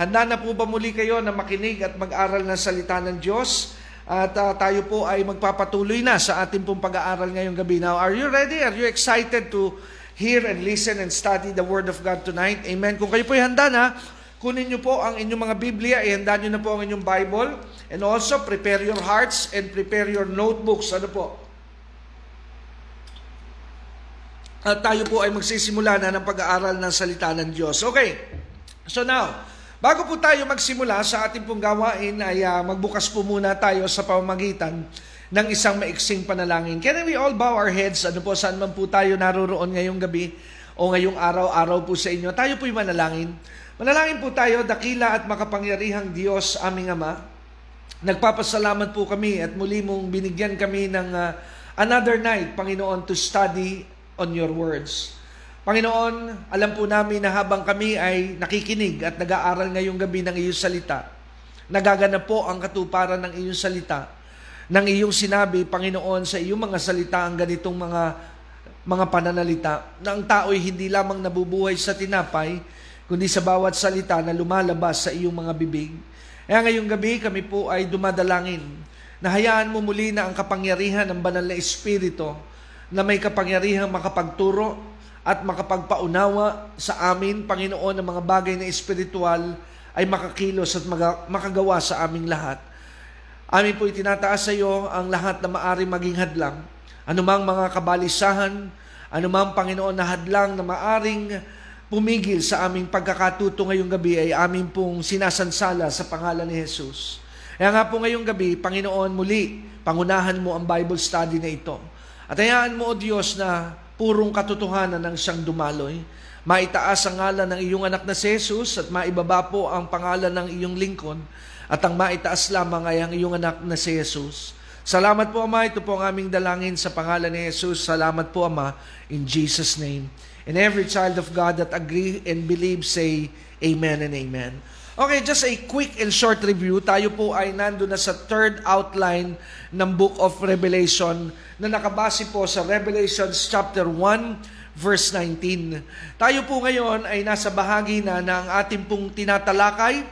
Handa na po ba muli kayo na makinig at mag-aral ng salita ng Diyos? At tayo po ay magpapatuloy na sa ating pong pag-aaral ngayong gabi. Now, are you ready? Are you excited to hear and listen and study the Word of God tonight? Amen. Kung kayo po ay handa na, kunin niyo po ang inyong mga Biblia, ihanda niyo na po ang inyong Bible, and also prepare your hearts and prepare your notebooks. Ano po? At tayo po ay magsisimula na ng pag-aaral ng salita ng Diyos. Okay. So now, bago po tayo magsimula sa ating pong gawain ay magbukas po muna tayo sa pamamagitan ng isang maiksing panalangin. Can we all bow our heads? Ano po, saan man po tayo naroroon ngayong gabi o ngayong araw-araw po sa inyo, tayo po'y manalangin. Manalangin po tayo, dakila at makapangyarihang Diyos, aming Ama. Nagpapasalamat po kami at muli mong binigyan kami ng another night, Panginoon, to study on your words. Panginoon, alam po namin na habang kami ay nakikinig at nag-aaral ngayong gabi ng iyong salita, nagaganap po ang katuparan ng iyong salita, ng iyong sinabi, Panginoon, sa iyong mga salita, ang ganitong mga pananalita, na ang tao'y hindi lamang nabubuhay sa tinapay, kundi sa bawat salita na lumalabas sa iyong mga bibig. Kaya ngayong gabi, kami po ay dumadalangin na hayaan mo muli na ang kapangyarihan ng Banal na Espiritu na may kapangyarihang makapagturo at makapagpaunawa sa amin, Panginoon, ng mga bagay na espiritual ay makakilos at makagawa sa aming lahat. Amin po itinataas sa iyo ang lahat na maari maging hadlang. Anumang mga kabalisahan, anumang, Panginoon, na hadlang na maaring pumigil sa aming pagkakatuto ngayong gabi ay amin pong sinasansala sa pangalan ni Jesus. Kaya nga po ngayong gabi, Panginoon, muli, pangunahan mo ang Bible study na ito. At hayaan mo, O Diyos, na purong katotohanan ang siyang dumaloy. Maitaas ang ngalan ng iyong anak na si Jesus at maibaba po ang pangalan ng iyong lingkod at ang maitaas lamang ay ang iyong anak na si Jesus. Salamat po, Ama. Ito po ang aming dalangin sa pangalan ni Jesus. Salamat po, Ama. In Jesus' name. And every child of God that agree and believe, say Amen and Amen. Okay, just a quick and short review. Tayo po ay nandun na sa third outline ng Book of Revelation na nakabase po sa Revelation chapter 1 verse 19. Tayo po ngayon ay nasa bahagi na ng ating pong tinatalakay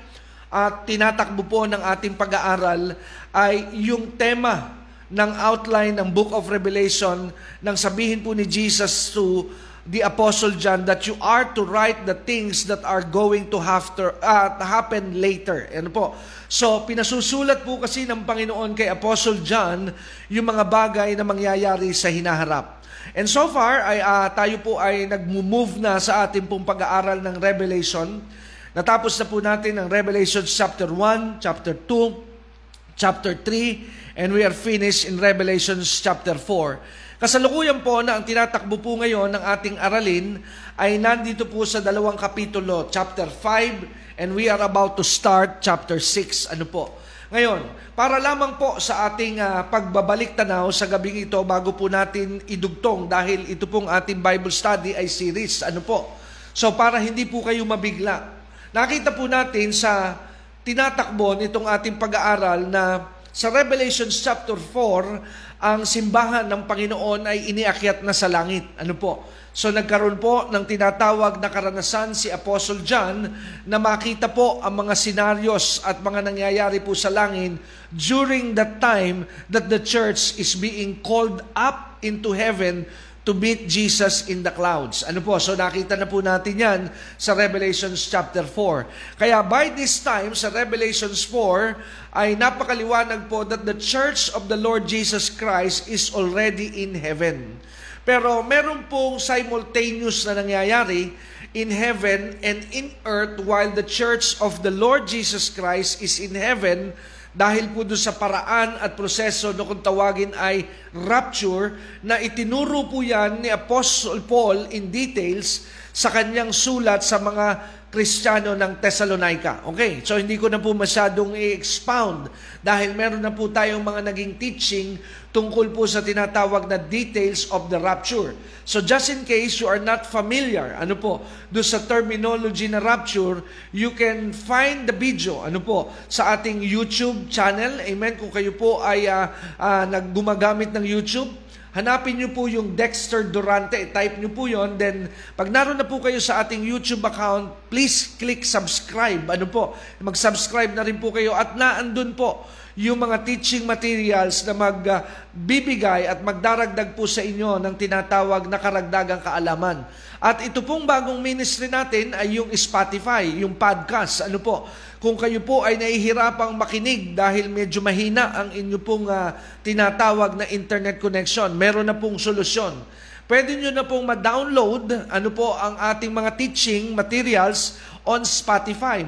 at tinatakbo po ng ating pag-aaral ay yung tema ng outline ng Book of Revelation nang sabihin po ni Jesus to the Apostle John that you are to write the things that are going to happen later. Ano po? So, pinasusulat po kasi ng Panginoon kay Apostle John yung mga bagay na mangyayari sa hinaharap. And so far, ay tayo po ay nag-move na sa ating pong pag-aaral ng Revelation. Natapos na po natin ang Revelation chapter 1, chapter 2, chapter 3, and we are finished in Revelation chapter 4. Kasalukuyan po na ang tinatakbo po ngayon ng ating aralin ay nandito po sa dalawang kapitulo, chapter 5, and we are about to start chapter 6. Ano po? Ngayon, para lamang po sa ating pagbabalik tanaw sa gabing ito bago po natin idugtong dahil ito pong ating Bible study ay series. Ano po? So para hindi po kayo mabigla, nakita po natin sa tinatakbo nitong ating pag-aaral na sa Revelation chapter 4, ang simbahan ng Panginoon ay iniakyat na sa langit. Ano po? So nagkaroon po ng tinatawag na karanasan si Apostle John na makita po ang mga senaryos at mga nangyayari po sa langit during the time that the church is being called up into heaven to meet Jesus in the clouds. Ano po? So nakita na po natin yan sa Revelation chapter 4. Kaya by this time sa Revelation 4, ay napakaliwanag po that the Church of the Lord Jesus Christ is already in heaven. Pero meron pong simultaneous na nangyayari in heaven and in earth while the Church of the Lord Jesus Christ is in heaven dahil po doon sa paraan at proseso na kung tawagin ay rapture na itinuro po yan ni Apostle Paul in details sa kanyang sulat sa mga Kristiyano ng Thessalonica. Okay, so hindi ko na po masyadong i-expound dahil meron na po tayong mga naging teaching tungkol po sa tinatawag na details of the rapture. So just in case you are not familiar, ano po, doon sa terminology na rapture, you can find the video, ano po, sa ating YouTube channel. Amen, kung kayo po ay naggumagamit ng YouTube, hanapin nyo po yung Dexter Durante, type nyo po yun. Then, pag naroon na po kayo sa ating YouTube account, please click subscribe. Ano po, mag-subscribe na rin po kayo at naandun po yung mga teaching materials na magbibigay at magdaragdag po sa inyo ng tinatawag na karagdagang kaalaman. At ito pong bagong ministry natin ay yung Spotify, yung podcast. Ano po, kung kayo po ay nahihirapang makinig dahil medyo mahina ang inyo pong tinatawag na internet connection, meron na pong solusyon. Pwede nyo na pong ma-download ano po ang ating mga teaching materials on Spotify.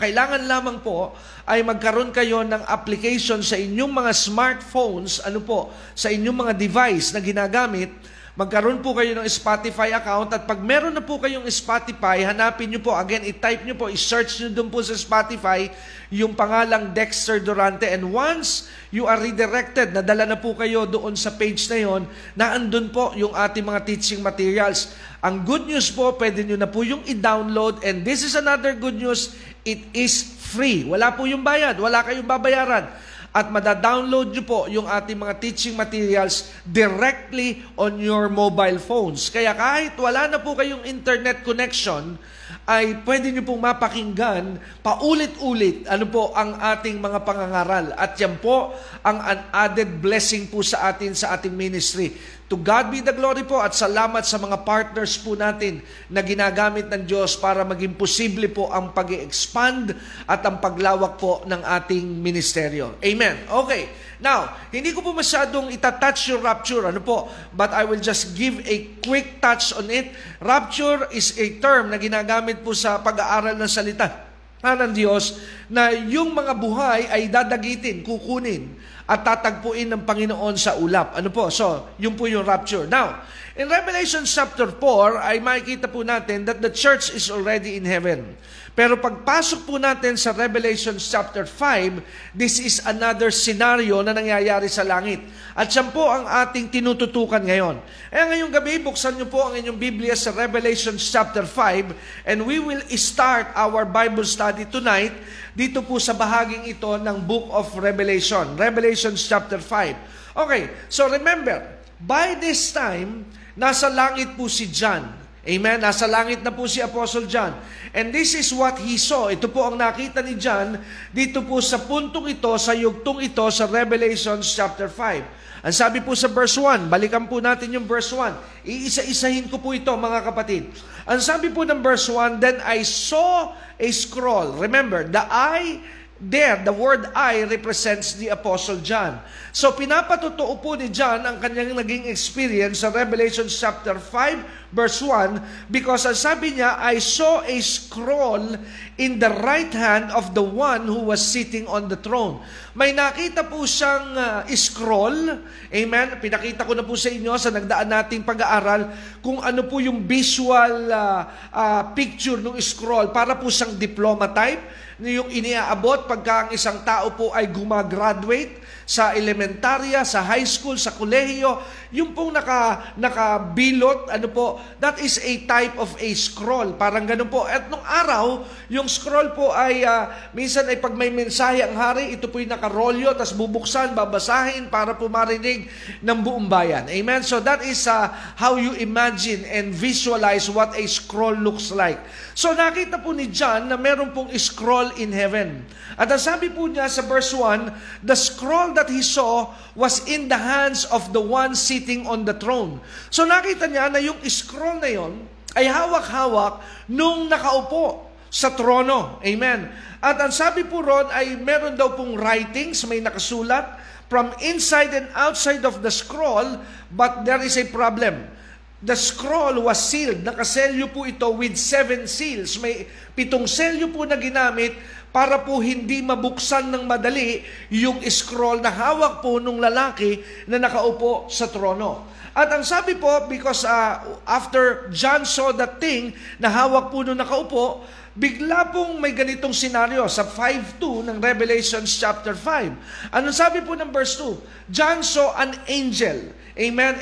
Kailangan lamang po ay magkaroon kayo ng application sa inyong mga smartphones, ano po, sa inyong mga device na ginagamit. Magkaroon po kayo ng Spotify account at pag meron na po kayong Spotify, hanapin nyo po, again, i-type nyo po, i-search nyo doon po sa Spotify yung pangalang Dexter Durante. And once you are redirected, nadala na po kayo doon sa page na yon, naandun po yung ating mga teaching materials. Ang good news po, pwede nyo na po yung i-download. And this is another good news, it is free. Wala po yung bayad, wala kayong babayaran. At madadownload nyo po yung ating mga teaching materials directly on your mobile phones. Kaya kahit wala na po kayong internet connection, ay pwede nyo pong mapakinggan paulit-ulit ano po ang ating mga pangangaral. At yan po ang added blessing po sa ating ministry. To God be the glory po at salamat sa mga partners po natin na ginagamit ng Diyos para maging posible po ang pag-expand at ang paglawak po ng ating ministeryo. Amen. Okay. Now, hindi ko po masyadong itatouch yung rapture, ano po, but I will just give a quick touch on it. Rapture is a term na ginagamit po sa pag-aaral ng salita ng Diyos na yung mga buhay ay dadagitin, kukunin, at tatagpuin ng Panginoon sa ulap. Ano po? So, yun po yung rapture. Now, in Revelation chapter 4, ay makikita po natin that the church is already in heaven. Pero pagpasok po natin sa Revelation chapter 5, this is another scenario na nangyayari sa langit. At siyan po ang ating tinututukan ngayon. Eh ngayong gabi, buksan niyo po ang inyong Biblia sa Revelation chapter 5 and we will start our Bible study tonight dito po sa bahaging ito ng Book of Revelation. Revelation chapter 5. Okay, so remember, by this time, nasa langit po si John. Amen? Nasa langit na po si Apostle John. And this is what he saw. Ito po ang nakita ni John dito po sa puntong ito, sa yugtong ito, sa Revelation chapter 5. Ang sabi po sa verse 1, balikan po natin yung verse 1. Iisa-isahin ko po ito, mga kapatid. Ang sabi po ng verse 1, then I saw a scroll. Remember, the eye there, the word I represents the Apostle John. So, pinapatotoo po ni John ang kanyang naging experience sa Revelation chapter 5, verse 1, because ang sabi niya, I saw a scroll in the right hand of the one who was sitting on the throne. May nakita po siyang scroll. Amen? Pinakita ko na po sa inyo sa nagdaan nating pag-aaral kung ano po yung visual picture ng scroll para po siyang diploma type. Yung iniaabot pagka ang isang tao po ay gumagraduate sa elementarya, sa high school, sa kolehiyo, yung pong nakabilot, ano po, that is a type of a scroll. Parang ganun po. At nung araw, yung scroll po ay, minsan ay pag may mensahe ang hari, ito po yung nakarolyo, tas bubuksan, babasahin para po marinig ng buong bayan. Amen? So that is how you imagine and visualize what a scroll looks like. So nakita po ni John na meron pong scroll in heaven. At ang sabi po niya sa verse 1, the scroll that he saw was in the hands of the one sitting on the throne. So nakita niya na yung scroll na yon ay hawak-hawak nung nakaupo sa trono. Amen. At ang sabi po ron ay meron daw pong writings, may nakasulat from inside and outside of the scroll, but there is a problem. The scroll was sealed. Nakaselyo po ito with 7 seals. May 7 selyo po na ginamit para po hindi mabuksan ng madali yung scroll na hawak po nung lalaki na nakaupo sa trono. At ang sabi po, because after John saw that thing na hawak po nung nakaupo, bigla pong may ganitong senaryo sa 5:2 ng Revelation chapter 5. Anong sabi po ng verse 2? John saw an angel. Amen.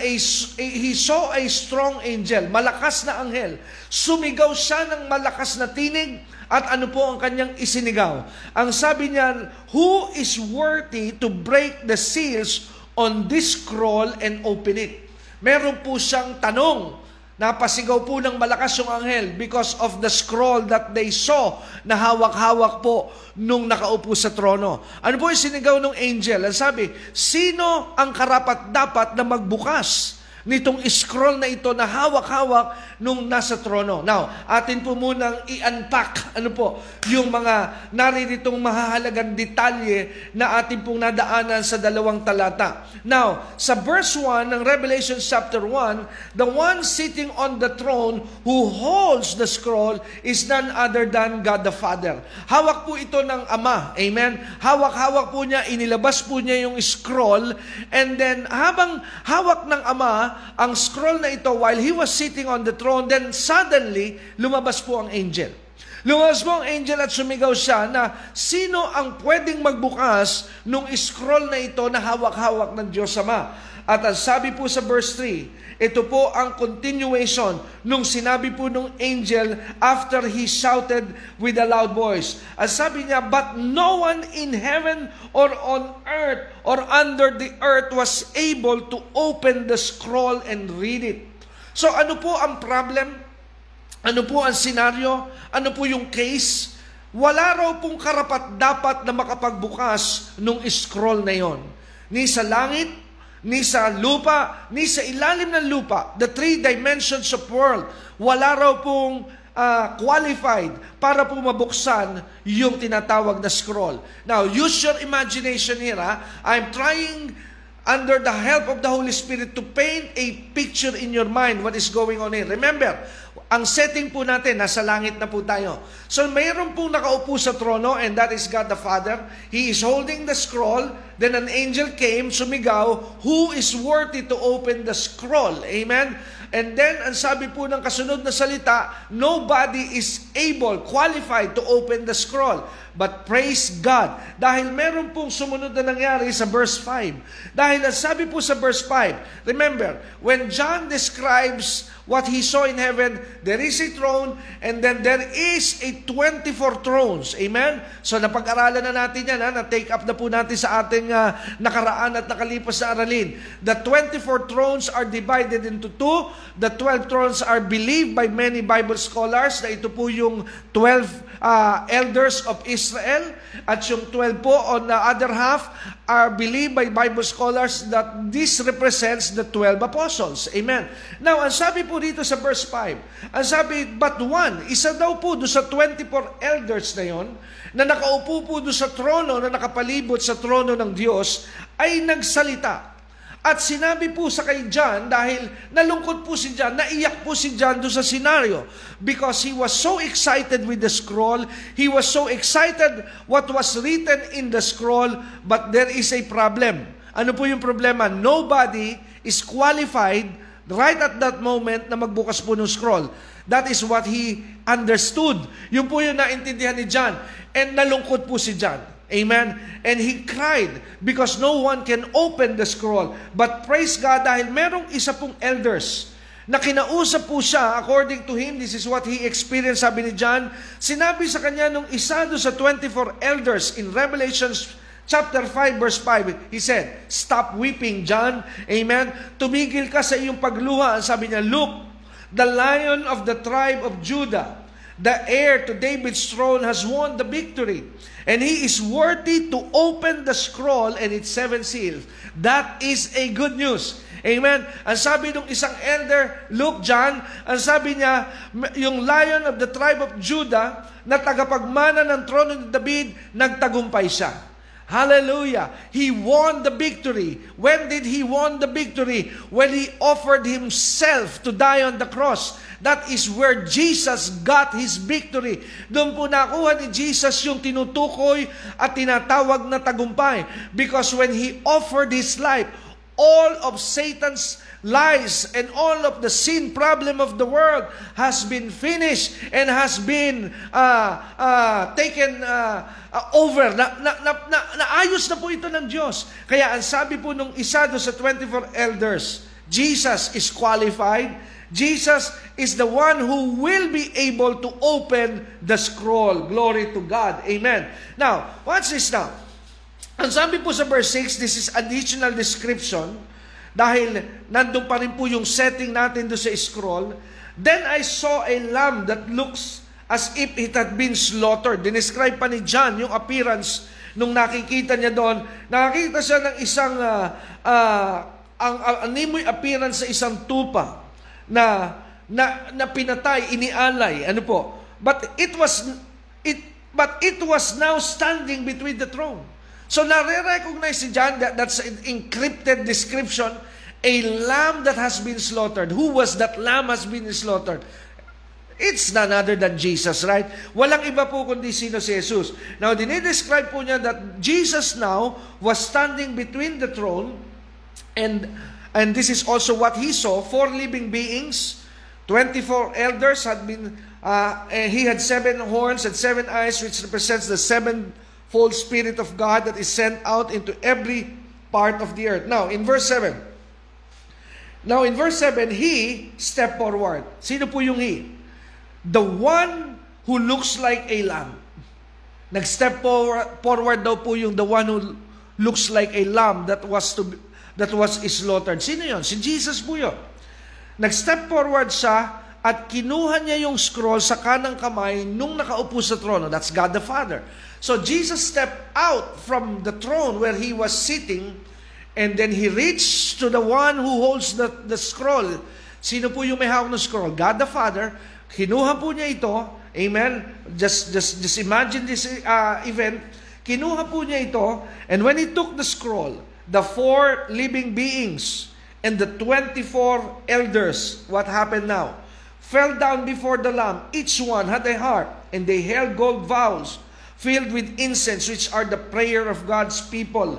He saw a strong angel, malakas na anghel. Sumigaw siya ng malakas na tinig, at ano po ang kanyang isinigaw? Ang sabi niya, "Who is worthy to break the seals on this scroll and open it?" Meron po siyang tanong. Napasigaw po ng malakas yung anghel because of the scroll that they saw na hawak-hawak po nung nakaupo sa trono. Ano po yung sinigaw ng angel? Ang sabi, sino ang karapat-dapat na magbukas nitong scroll na ito na hawak-hawak nung nasa trono? Now, atin po munang i-unpack ano po, yung mga narinitong mahahalagang detalye na atin pong nadaanan sa dalawang talata. Now, sa verse 1 ng Revelation chapter 1, the one sitting on the throne who holds the scroll is none other than God the Father. Hawak po ito ng Ama. Amen? Hawak-hawak po niya, inilabas po niya yung scroll, and then habang hawak ng Ama ang scroll na ito while he was sitting on the throne, then suddenly, lumabas po ang angel. Lumabas po ang angel at sumigaw siya na sino ang pwedeng magbukas nung scroll na ito na hawak-hawak ng Diyos Ama. At ang sabi po sa verse 3, ito po ang continuation nung sinabi po nung angel after he shouted with a loud voice. Ang sabi niya, but no one in heaven or on earth or under the earth was able to open the scroll and read it. So ano po ang problem? Ano po ang senaryo? Ano po yung case? Wala raw pong karapat-dapat na makapagbukas nung scroll na yon. Ni sa langit, ni sa lupa, ni sa ilalim ng lupa, the three dimensions of world, wala raw pong qualified para po mabuksan yung tinatawag na scroll. Now, use your imagination here. I'm trying under the help of the Holy Spirit to paint a picture in your mind what is going on here. Remember, ang setting po natin, nasa langit na po tayo. So, mayroon pong nakaupo sa trono, and that is God the Father. He is holding the scroll. Then an angel came, sumigaw, who is worthy to open the scroll? Amen? And then, ang sabi po ng kasunod na salita, nobody is able, qualified to open the scroll. But praise God, dahil meron pong sumunod na nangyari sa verse 5. Dahil ang sabi po sa verse 5, remember, when John describes what he saw in heaven, there is a throne, and then there is a 24 thrones. Amen? So, napag-aralan na natin yan, na-take up na po natin sa ating nakaraan at nakalipas na aralin. The 24 thrones are divided into two. The 12 thrones are believed by many Bible scholars na ito po yung 12 elders of Israel, at yung 12 po on the other half are believed by Bible scholars that this represents the 12 apostles. Amen? Now, ang sabi po dito sa verse 5, ang sabi, but one, isa daw po doon sa 24 elders na yon, na nakaupo po doon sa trono, na nakapalibot sa trono ng Diyos, ay nagsalita. At sinabi po sa kay John, dahil nalungkot po si John, naiyak po si John doon sa senaryo, because he was so excited with the scroll, he was so excited what was written in the scroll, but there is a problem. Ano po yung problema? Nobody is qualified right at that moment na magbukas po ng scroll. That is what he understood. Yun po yung naintindihan ni John. And nalungkot po si John. Amen? And he cried because no one can open the scroll. But praise God, dahil merong isa pong elders na kinausap po siya, according to him, this is what he experienced, sabi ni John. Sinabi sa kanya nung isa doon sa 24 elders in Revelation Chapter 5, verse 5, he said, stop weeping, John. Amen? Tumigil ka sa iyong pagluha. Ang sabi niya, look, the lion of the tribe of Judah, the heir to David's throne, has won the victory. And he is worthy to open the scroll and its 7 seals. That is a good news. Amen? Ang sabi ng isang elder, look, John, ang sabi niya, yung lion of the tribe of Judah, na tagapagmana ng trono ni David, nagtagumpay siya. Hallelujah. He won the victory. When did he won the victory? When he offered himself to die on the cross. That is where Jesus got his victory. Doon po nakuha ni Jesus yung tinutukoy at tinatawag na tagumpay. Because when he offered his life, all of Satan's lies and all of the sin problem of the world has been finished and has been taken over. Naayos na po ito ng Diyos. Kaya ang sabi po nung isa doon sa 24 elders, Jesus is qualified. Jesus is the one who will be able to open the scroll. Glory to God. Amen. Now, watch this now. Ang sabi po sa verse 6, this is additional description. Dahil nandun pa rin po yung setting natin doon sa scroll. Then I saw a lamb that looks as if it had been slaughtered. Dinescribe pa ni John yung appearance nung nakikita niya doon. Nakakita siya ng isang animoy appearance sa isang tupa na pinatay, inialay. Ano po? But it was now standing between the throne. So nare-recognize si John that's an encrypted description, a lamb that has been slaughtered. Who was that lamb has been slaughtered? It's none other than Jesus, right? Walang iba po kundi sino si Jesus. Now, dinidescribe po niya that Jesus now was standing between the throne and this is also what he saw. 4 living beings, 24 elders had been, and he had 7 horns and 7 eyes, which represents the 7 full Spirit of God that is sent out into every part of the earth. Now, in verse 7. Now, in verse 7, he stepped forward. Sino po yung he? The one who looks like a lamb. Nag-step forward daw po yung the one who looks like a lamb that was slaughtered. Sino yon? Si Jesus po yun. Nag-step forward siya at kinuha niya yung scroll sa kanang kamay nung nakaupo sa trono. That's God the Father. So Jesus stepped out from the throne where he was sitting, and then he reached to the one who holds the scroll. Sino po yung may hawak ng scroll? God the Father. Kinuha po niya ito. Amen? Just imagine this event. Kinuha po niya ito, and when he took the scroll, the 4 living beings and the 24 elders, what happened now? Fell down before the Lamb. Each one had a harp, and they held gold vials filled with incense, which are the prayer of God's people.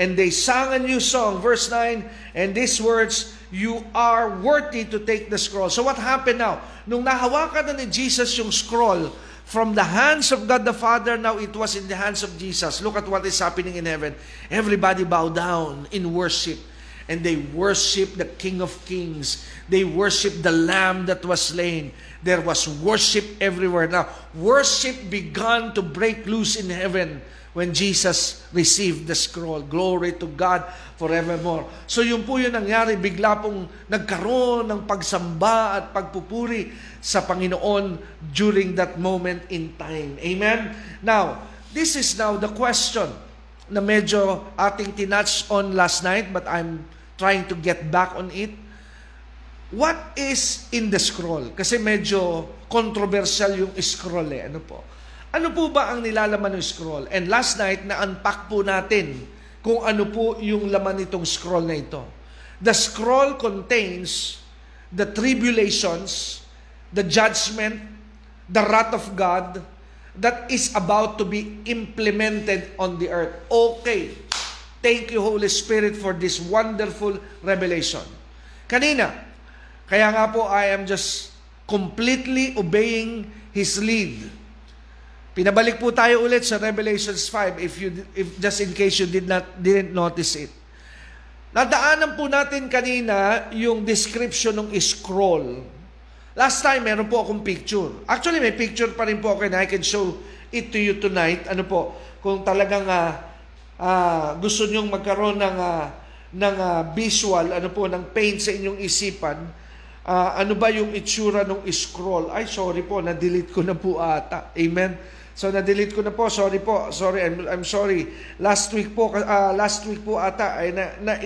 And they sang a new song. Verse 9, and these words, you are worthy to take the scroll. So what happened now? Nung nahawakan na ni Jesus yung scroll, from the hands of God the Father, now it was in the hands of Jesus. Look at what is happening in heaven. Everybody bow down in worship. And they worship the King of Kings. They worship the Lamb that was slain. There was worship everywhere. Now, worship began to break loose in heaven when Jesus received the scroll. Glory to God forevermore. So yun po yun nangyari. Bigla pong nagkaroon ng pagsamba at pagpupuri sa Panginoon during that moment in time. Amen? Now, this is now the question na medyo ating tinatch on last night, but I'm trying to get back on it. What is in the scroll? Kasi medyo controversial yung scroll eh. Ano po? Ano po ba ang nilalaman ng scroll? And last night, na-unpack po natin kung ano po yung laman nitong scroll na ito. The scroll contains the tribulations, the judgment, the wrath of God, that is about to be implemented on the earth. Okay. Thank you, Holy Spirit, for this wonderful revelation. Kanina, kaya nga po, I am just completely obeying His lead. Pinabalik po tayo ulit sa Revelations 5, if just in case you didn't notice it. Nadaanan po natin kanina yung description ng scroll. Last time, meron po akong picture. Actually, may picture pa rin po ako and I can show it to you tonight. Ano po, kung talagang gusto nyong magkaroon ng visual, ano po, ng paint sa inyong isipan, ano ba yung itsura ng scroll? Ay, sorry po, na-delete ko na po ata. Amen? So, na-delete ko na po. Sorry po. Sorry, I'm sorry. Last week po ata, ay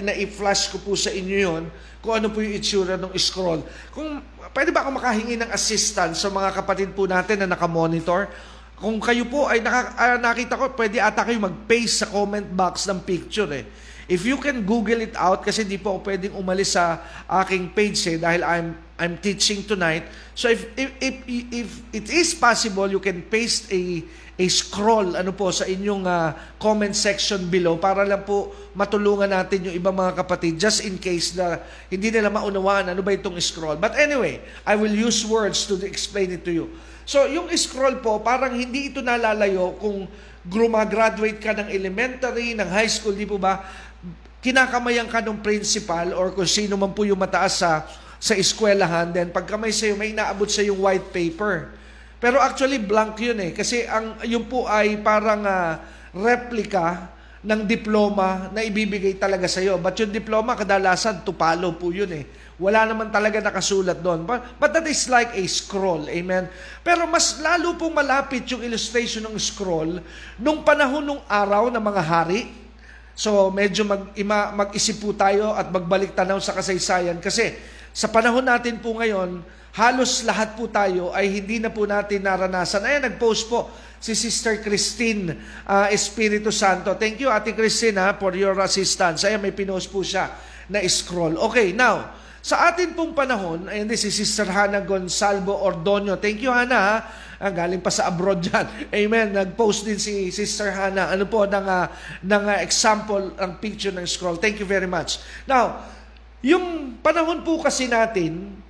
na-i-flash ko po sa inyo yon kung ano po yung itsura ng scroll. Kung pwede ba akong makahingi ng assistance sa mga kapatid po natin na nakamonitor? Kung kayo po ay nakita ko, pwede ata kayo mag-paste sa comment box ng picture eh. If you can Google it out, kasi hindi po ako pwedeng umalis sa aking page eh, dahil I'm teaching tonight. So if it is possible, you can paste a scroll ano po sa inyong comment section below para lang po matulungan natin yung ibang mga kapatid just in case na hindi nila maunawaan ano ba itong scroll. But anyway, I will use words to explain it to you. So yung scroll po, parang hindi ito nalalayo kung gumagraduate ka ng elementary, ng high school, di po ba? Kinakamayan ka ng principal or kung sino man po yung mataas sa eskwelahan. Then pagkamay sa'yo, may inaabot sa yung white paper. Pero actually blank yun eh kasi yung po ay parang replica ng diploma na ibibigay talaga sa iyo. But yung diploma kadalasan tupalo po yun eh. Wala naman talaga nakasulat doon. But that is like a scroll. Amen. Pero mas lalo pong malapit yung illustration ng scroll nung panahon ng araw ng mga hari. So medyo mag-isip po tayo at magbalik tanaw sa kasaysayan kasi sa panahon natin po ngayon, halos lahat po tayo ay hindi na po natin naranasan. Ayan, nag-post po si Sister Christine Espiritu Santo. Thank you, Ate Christine, for your assistance. Ayan, may pinost po siya na scroll. Okay, now, sa atin pong panahon, ayan si Sister Hannah Gonsalvo Ordoño. Thank you, Hannah. Galing pa sa abroad dyan. Amen. Nag-post din si Sister Hannah. Ano po, ng example, ang picture ng scroll. Thank you very much. Now, yung panahon po kasi natin,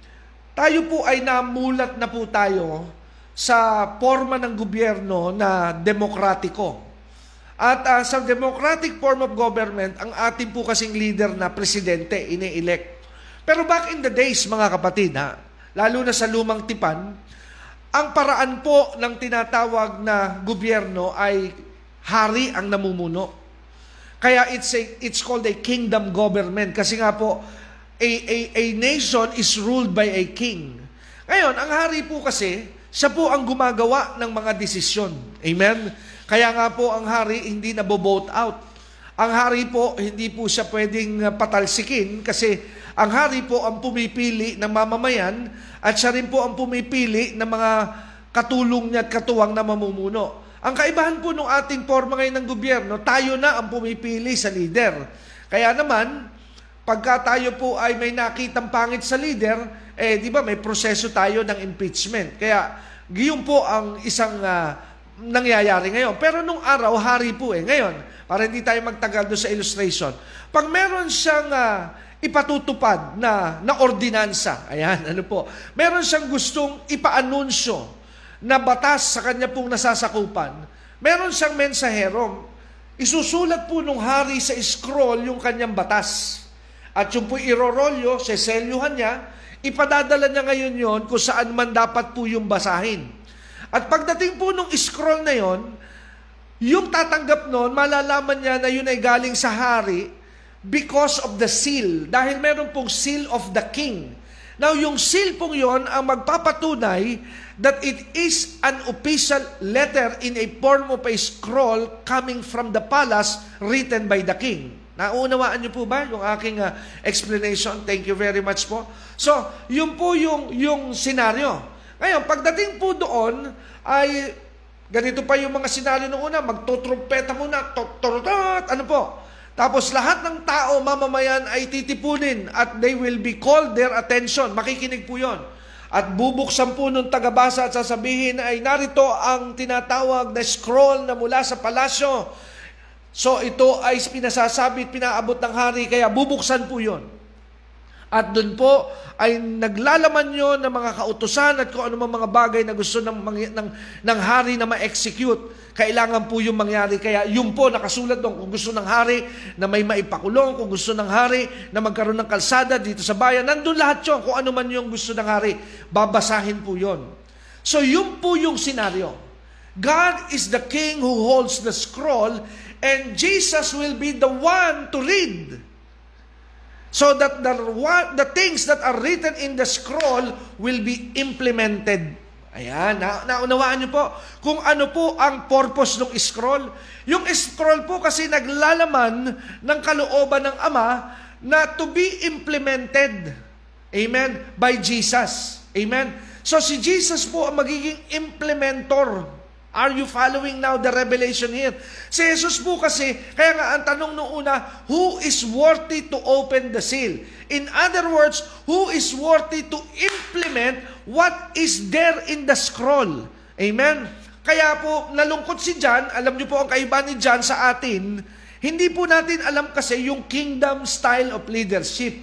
tayo po ay namulat na po tayo sa forma ng gobyerno na demokratiko. At sa democratic form of government, ang atin po kasing leader na presidente, ini-elect. Pero back in the days, mga kapatid, lalo na sa lumang tipan, ang paraan po ng tinatawag na gobyerno ay hari ang namumuno. Kaya it's called a kingdom government kasi nga po, A nation is ruled by a king. Ngayon, ang hari po kasi, siya po ang gumagawa ng mga desisyon. Amen? Kaya nga po, ang hari hindi nabo-vote out. Ang hari po, hindi po siya pwedeng patalsikin kasi ang hari po ang pumipili ng mamamayan at siya rin po ang pumipili ng mga katulong niya at katuwang na mamumuno. Ang kaibahan po ng ating forma ngayon ng gobyerno, tayo na ang pumipili sa leader. Kaya naman, pagka tayo po ay may nakitang pangit sa leader, di ba may proseso tayo ng impeachment. Kaya yun po ang isang nangyayari ngayon. Pero nung araw, hari po eh. Ngayon, para hindi tayo magtagal doon sa illustration. Pag meron siyang ipatutupad na ordinansa, ayan, ano po, meron siyang gustong ipaanunsyo na batas sa kanya pong nasasakupan, meron siyang mensahero, isusulat po nung hari sa scroll yung kanyang batas. At yung po irorolyo, seselyuhan niya, ipadadala niya ngayon yon kung saan man dapat po yung basahin. At pagdating po nung scroll na yon, yung tatanggap nun, malalaman niya na yun ay galing sa hari because of the seal. Dahil meron pong seal of the king. Now, yung seal pong yon ang magpapatunay that it is an official letter in a form of a scroll coming from the palace written by the king. Naunawaan niyo po ba yung aking explanation? Thank you very much po. So, yun po yung senaryo. Ngayon, pagdating po doon, ay ganito pa yung mga senaryo nung una, magtutrumpeta muna, ano po. Tapos lahat ng tao, mamamayan, ay titipunin at they will be called their attention. Makikinig po yun. At bubuksan po nung tagabasa at sasabihin ay narito ang tinatawag na scroll na mula sa palasyo. So ito ay pinasasabi, pinaabot ng hari, kaya bubuksan po yun. At doon po ay naglalaman yon ng mga kautusan at kung anumang mga bagay na gusto ng hari na ma-execute. Kailangan po yung mangyari. Kaya yun po nakasulat doon. Kung gusto ng hari na may maipakulong, kung gusto ng hari na magkaroon ng kalsada dito sa bayan, nandun lahat yun. Kung ano man yung gusto ng hari, babasahin po yun. So yun po yung senaryo. God is the king who holds the scroll. And Jesus will be the one to read. So that the things that are written in the scroll will be implemented. Ayan, naunawaan niyo po kung ano po ang purpose ng scroll. Yung scroll po kasi naglalaman ng kalooban ng Ama na to be implemented. Amen? By Jesus. Amen? So si Jesus po ang magiging implementor Are you following now the revelation here? Si Jesus po kasi, kaya nga ang tanong noong una, who is worthy to open the seal? In other words, who is worthy to implement what is there in the scroll? Amen? Kaya po, nalungkot si John, alam niyo po ang kaiba ni John sa atin, hindi po natin alam kasi yung kingdom style of leadership.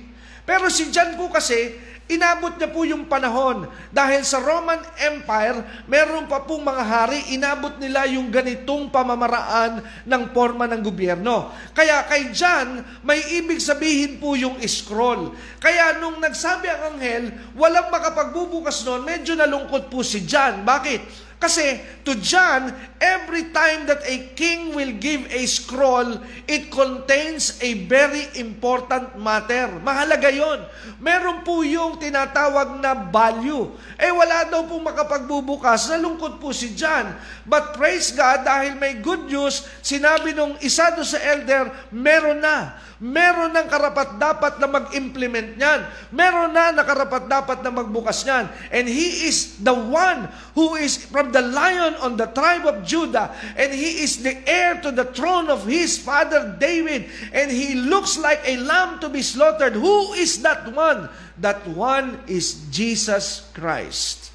Pero si John po kasi, inabot niya po yung panahon. Dahil sa Roman Empire, meron pa pong mga hari, inabot nila yung ganitong pamamaraan ng forma ng gobyerno. Kaya kay John, may ibig sabihin po yung scroll. Kaya nung nagsabi ang anghel, walang makapagbubukas noon, medyo nalungkot po si John. Bakit? Kasi to John, every time that a king will give a scroll, it contains a very important matter. Mahalaga yon. Meron po yung tinatawag na value. Eh wala daw pong makapagbubukas. Nalungkot po si John. But praise God, dahil may good news, sinabi nung isa doon sa elder, meron na. Meron ng karapat-dapat na mag-implement niyan. Meron na karapat-dapat na magbukas niyan. And he is the one who is from the lion on the tribe of Judah. And he is the heir to the throne of his father David. And he looks like a lamb to be slaughtered. Who is that one? That one is Jesus Christ.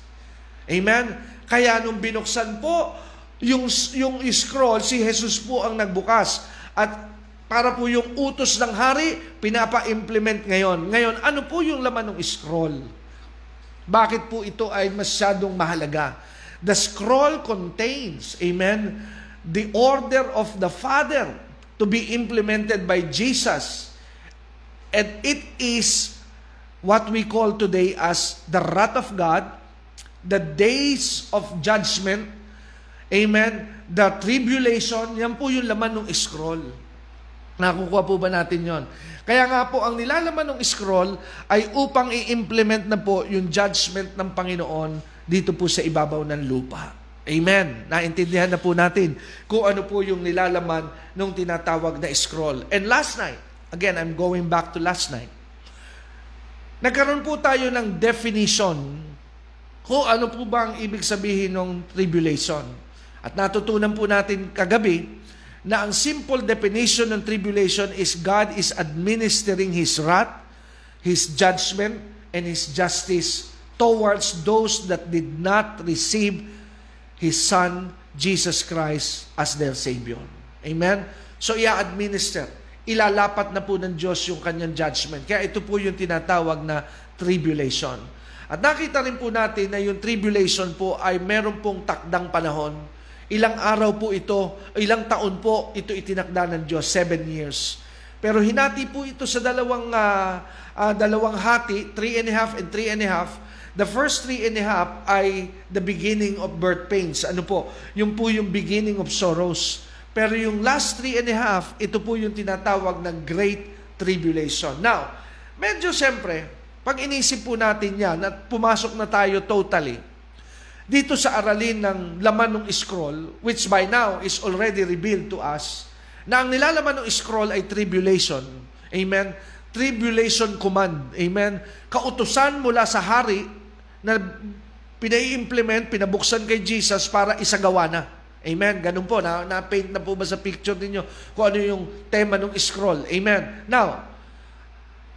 Amen? Kaya nung binuksan po yung scroll, si Jesus po ang nagbukas. At para po yung utos ng hari, pinapa-implement ngayon. Ngayon, ano po yung laman ng scroll? Bakit po ito ay masyadong mahalaga? The scroll contains, amen, the order of the Father to be implemented by Jesus. And it is what we call today as the wrath of God, the days of judgment, amen, the tribulation. Yan po yung laman ng scroll. Nakukuha po ba natin yon? Kaya nga po, ang nilalaman ng scroll ay upang i-implement na po yung judgment ng Panginoon dito po sa ibabaw ng lupa. Amen. Naintindihan na po natin kung ano po yung nilalaman ng tinatawag na scroll. And last night, again, I'm going back to last night, nagkaroon po tayo ng definition kung ano po ba ang ibig sabihin ng tribulation. At natutunan po natin kagabi na ang simple definition ng tribulation is God is administering His wrath, His judgment, and His justice towards those that did not receive His Son, Jesus Christ, as their Savior. Amen? So, i-administer. Ilalapat na po ng Diyos yung kanyang judgment. Kaya ito po yung tinatawag na tribulation. At nakita rin po natin na yung tribulation po ay meron pong takdang panahon. Ilang araw po ito, ilang taon po ito itinakda ng Diyos, 7 years. Pero hinati po ito sa dalawang hati, 3.5 and 3.5. The first 3.5 ay the beginning of birth pains. Ano po yung beginning of sorrows. Pero yung last 3.5, ito po yung tinatawag na Great Tribulation. Now, medyo siyempre, pag inisip po natin yan at pumasok na tayo totally dito sa aralin ng laman ng scroll, which by now is already revealed to us, na ang nilalaman ng scroll ay tribulation. Amen? Tribulation command. Amen? Kautusan mula sa hari na pinai-implement, pinabuksan kay Jesus para isagawa na. Amen? Ganun po. Na-paint na po ba sa picture ninyo kung ano yung tema ng scroll? Amen? Now,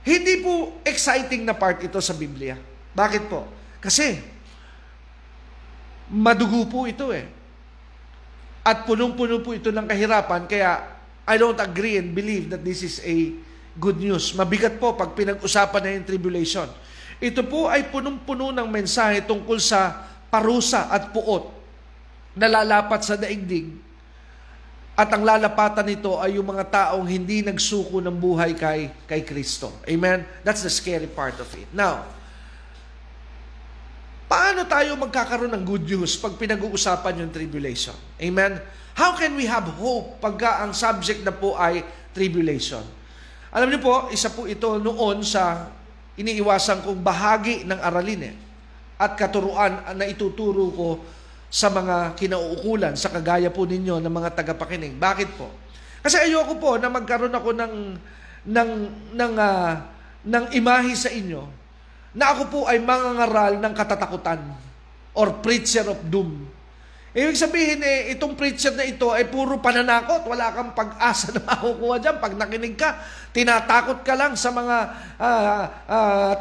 hindi po exciting na part ito sa Biblia. Bakit po? Kasi, madugo po ito eh. At punong-puno po ito ng kahirapan, kaya I don't agree and believe that this is a good news. Mabigat po pag pinag-usapan na yung tribulation. Ito po ay punong-puno ng mensahe tungkol sa parusa at puot na lalapat sa daigdig. At ang lalapatan nito ay yung mga taong hindi nagsuko ng buhay kay Kristo. Amen? That's the scary part of it. Now, paano tayo magkakaroon ng good news pag pinag-uusapan yung tribulation? Amen? How can we have hope pagka ang subject na po ay tribulation? Alam niyo po, isa po ito noon sa iniiwasan kong bahagi ng aralin eh, at katuruan na ituturo ko sa mga kinauukulan, sa kagaya po ninyo ng mga tagapakinig. Bakit po? Kasi ayoko po na magkaroon ako ng imahe sa inyo na ako po ay mangangaral ng katatakutan or preacher of doom. Ibig sabihin, itong preacher na ito ay puro pananakot. Wala kang pag-asa na makukuha dyan. Pag nakinig ka, tinatakot ka lang sa mga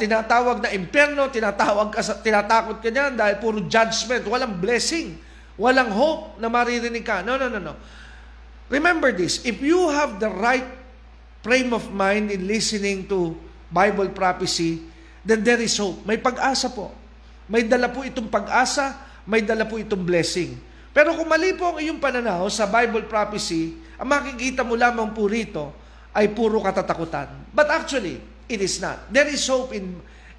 tinatawag na impyerno, tinatakot ka dyan dahil puro judgment. Walang blessing, walang hope na maririnig ka. No, no, no, no. Remember this. If you have the right frame of mind in listening to Bible prophecy, then there is hope. May pag-asa po. May dala po itong pag-asa. May dala po itong blessing. Pero kung mali po ang iyong pananaw sa Bible prophecy, ang makikita mo lamang po rito ay puro katatakutan. But actually, it is not. There is hope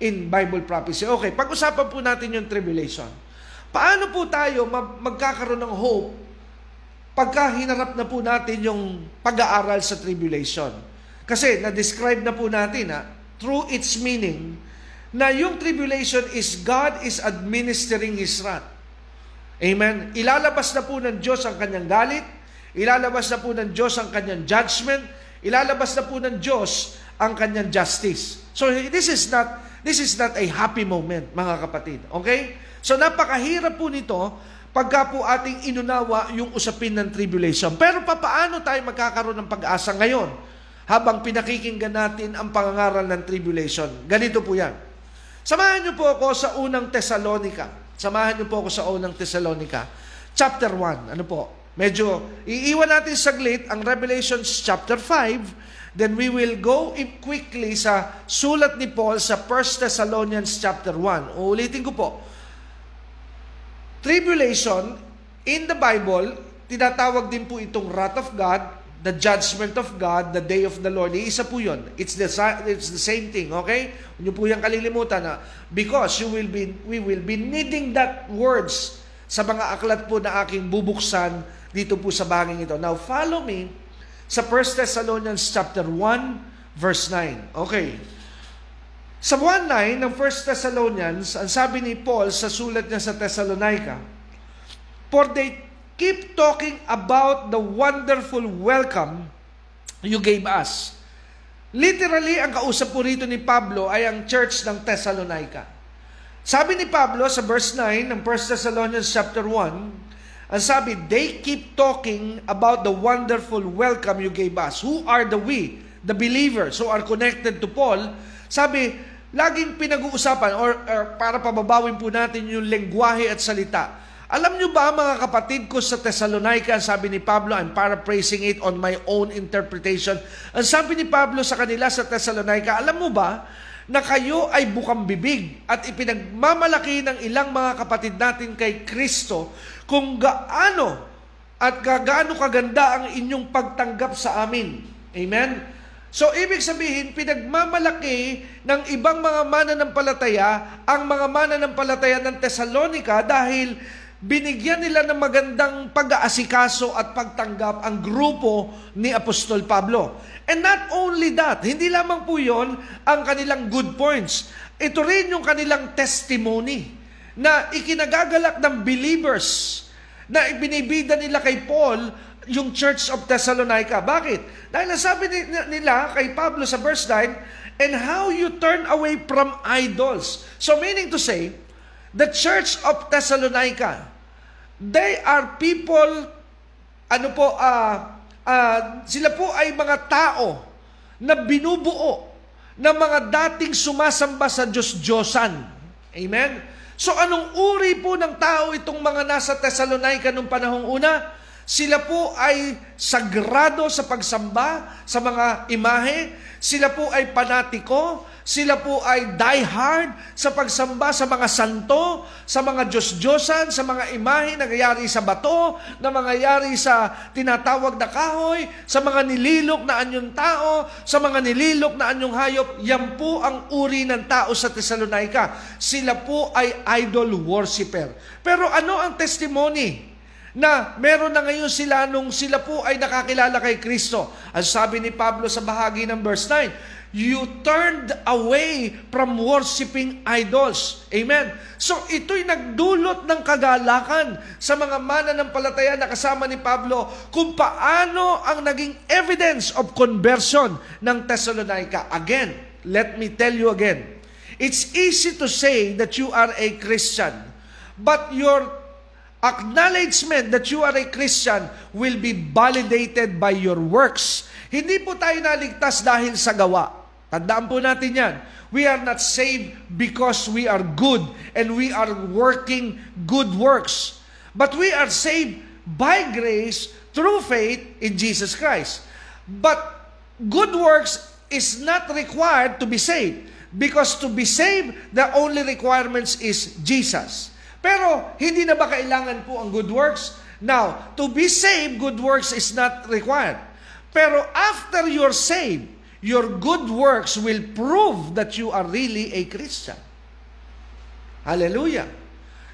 in Bible prophecy. Okay, pag-usapan po natin yung tribulation. Paano po tayo magkakaroon ng hope pagka hinarap na po natin yung pag-aaral sa tribulation? Kasi na-describe na po natin, through its meaning, na yung tribulation is God is administering His wrath. Amen. Ilalabas na po ng Diyos ang kanyang galit, ilalabas na po ng Diyos ang kanyang judgment, ilalabas na po ng Diyos ang kanyang justice. So this is not a happy moment, mga kapatid. Okay? So napakahirap po nito pagka po ating inunawa yung usapin ng tribulation. Pero paano tayo magkakaroon ng pag-asa ngayon habang pinakikinggan natin ang pangangaral ng tribulation? Ganito po yan. Samahan niyo po ako sa unang Thessalonica. Samahan niyo po ako sa unang Thessalonica, chapter 1. Ano po? Medyo iiwan natin saglit ang Revelations chapter 5, then we will go quickly sa sulat ni Paul sa 1 Thessalonians chapter 1. Uulitin ko po. Tribulation in the Bible, tinatawag din po itong wrath of God, the judgment of God, the day of the Lord. Iisa po yun. It's the same thing, okay? Huwag niyo po yung kalilimutan na because we will be needing that words sa mga aklat po na aking bubuksan dito po sa bahaging ito. Now follow me sa 1 Thessalonians chapter 1 verse 9. Okay. Sa 1:9 ng 1 Thessalonians, ang sabi ni Paul sa sulat niya sa Thessalonica, "For they keep talking about the wonderful welcome you gave us." Literally, ang kausap po rito ni Pablo ay ang church ng Thessalonica. Sabi ni Pablo sa verse 9 ng 1 Thessalonians chapter 1, ang sabi, "They keep talking about the wonderful welcome you gave us." Who are the we? The believers who are connected to Paul. Sabi, laging pinag-uusapan or para pababawin po natin yung lengguahe at salita. Alam nyo ba mga kapatid ko sa Thessalonica, sabi ni Pablo, I'm paraphrasing it on my own interpretation. Ang sabi ni Pablo sa kanila sa Thessalonica, alam mo ba na kayo ay bukang bibig at ipinagmamalaki ng ilang mga kapatid natin kay Kristo kung gaano at gaano kaganda ang inyong pagtanggap sa amin. Amen? So, ibig sabihin, pinagmamalaki ng ibang mga mananampalataya ang mga mananampalataya ng Thessalonica dahil binigyan nila ng magandang pag-aasikaso at pagtanggap ang grupo ni Apostol Pablo. And not only that, hindi lamang po yun ang kanilang good points. Ito rin yung kanilang testimony na ikinagagalak ng believers na ibinibida nila kay Paul yung Church of Thessalonica. Bakit? Dahil nasabi nila kay Pablo sa verse 9, "And how you turn away from idols." So meaning to say, the Church of Thessalonica, they are people, sila po ay mga tao na binubuo na mga dating sumasamba sa Diyos-Diyosan. Amen? So anong uri po ng tao itong mga nasa Thessalonica nung panahong una? Sila po ay sagrado sa pagsamba sa mga imahe. Sila po ay panatiko. Sila po ay diehard sa pagsamba sa mga santo, sa mga Diyos-Diyosan, sa mga imahe na nangyayari sa bato, na nangyayari sa tinatawag na kahoy, sa mga nililok na anyong tao, sa mga nililok na anyong hayop. Yan po ang uri ng tao sa Thessalonica. Sila po ay idol worshiper. Pero ano ang testimony na meron na ngayon sila nung sila po ay nakakilala kay Kristo? Ang sabi ni Pablo sa bahagi ng verse 9, you turned away from worshiping idols. Amen? So ito'y nagdulot ng kagalakan sa mga mananampalataya na kasama ni Pablo kung paano ang naging evidence of conversion ng Thessalonica. Again, let me tell you again, it's easy to say that you are a Christian, but your Acknowledgement that you are a Christian will be validated by your works. Hindi po tayo naligtas dahil sa gawa. Tandaan po natin yan. We are not saved because we are good and we are working good works. But we are saved by grace through faith in Jesus Christ. But good works is not required to be saved. Because to be saved, the only requirements is Jesus. Pero hindi na ba kailangan po ang good works? Now, to be saved, good works is not required. Pero after you're saved, your good works will prove that you are really a Christian. Hallelujah.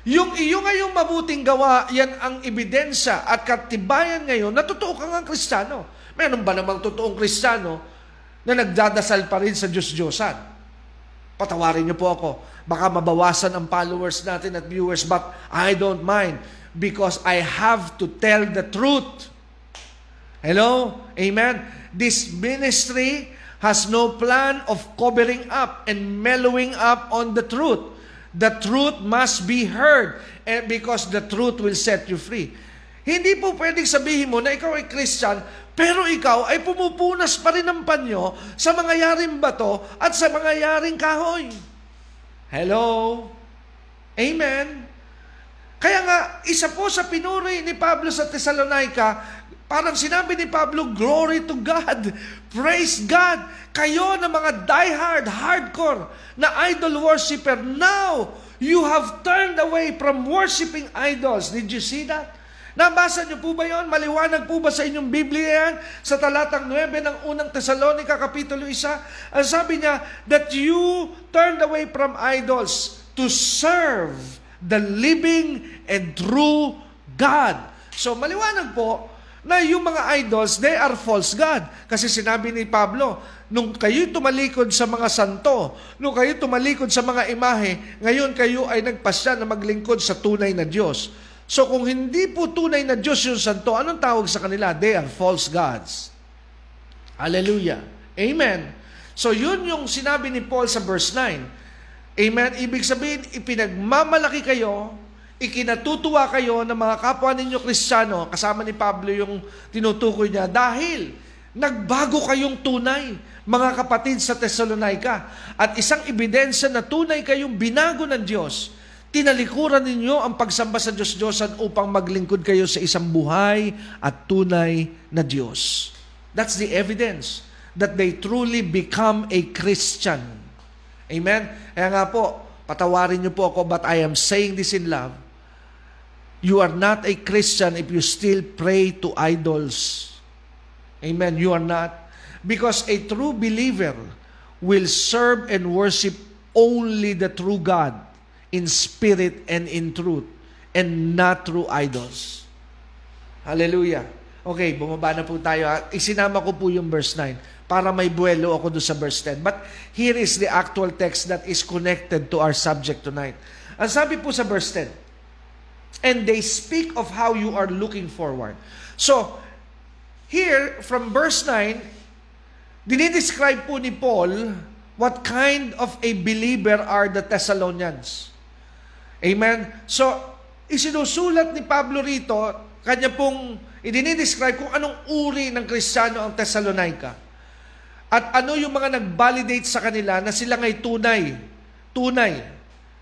Yung iyong ngayong mabuting gawa, yan ang ebidensya at katibayan ngayon na totoo kang ang Kristiyano. Meron ba namang totoong Kristiyano na nagdadasal pa rin sa Diyos-Diyosan? Patawarin niyo po ako. Baka mabawasan ang followers natin at viewers, but I don't mind because I have to tell the truth. Hello? Amen? This ministry has no plan of covering up and mellowing up on the truth. The truth must be heard because the truth will set you free. Hindi po pwedeng sabihin mo na ikaw ay Christian, pero ikaw ay pumupunas pa rin ng panyo sa mga yaring bato at sa mga yaring kahoy. Hello? Amen? Kaya nga, isa po sa pinuri ni Pablo sa Thessalonica, parang sinabi ni Pablo, glory to God, praise God. Kayo na mga diehard, hardcore na idol worshiper, now you have turned away from worshiping idols. Did you see that? Nabasa niyo po ba yon? Maliwanag po ba sa inyong Biblia yan? Sa talatang 9 ng unang Thessalonica, Kapitulo 1, ang sabi niya, that you turned away from idols to serve the living and true God. So maliwanag po, na yung mga idols, they are false God. Kasi sinabi ni Pablo, nung kayo tumalikod sa mga santo, nung kayo tumalikod sa mga imahe, ngayon kayo ay nagpasya na maglingkod sa tunay na Diyos. So kung hindi po tunay na Diyos yung santo, anong tawag sa kanila? They are false gods. Hallelujah. Amen. So yun yung sinabi ni Paul sa verse 9. Amen. Ibig sabihin, ipinagmamalaki kayo, ikinatutuwa kayo ng mga kapwa ninyo Kristiyano, kasama ni Pablo yung tinutukoy niya, dahil nagbago kayong tunay, mga kapatid sa Thessalonica. At isang ebidensya na tunay kayong binago ng Diyos, tinalikuran ninyo ang pagsamba sa Diyos-Diyosan upang maglingkod kayo sa isang buhay at tunay na Diyos. That's the evidence that they truly become a Christian. Amen? Kaya nga po, patawarin niyo po ako, but I am saying this in love. You are not a Christian if you still pray to idols. Amen. You are not. Because a true believer will serve and worship only the true God in spirit and in truth and not through idols. Hallelujah. Okay, bumaba na po tayo. Isinama ko po yung verse 9 para may buwelo ako doon sa verse 10. But here is the actual text that is connected to our subject tonight. Ang sabi po sa verse 10, and they speak of how you are looking forward. So, here, from verse 9, dinidescribe po ni Paul what kind of a believer are the Thessalonians. Amen? So, isinusulat ni Pablo rito, kanya pong idinidescribe kung anong uri ng Kristiyano ang Thessalonica. At ano yung mga nag-validate sa kanila na sila ngay tunay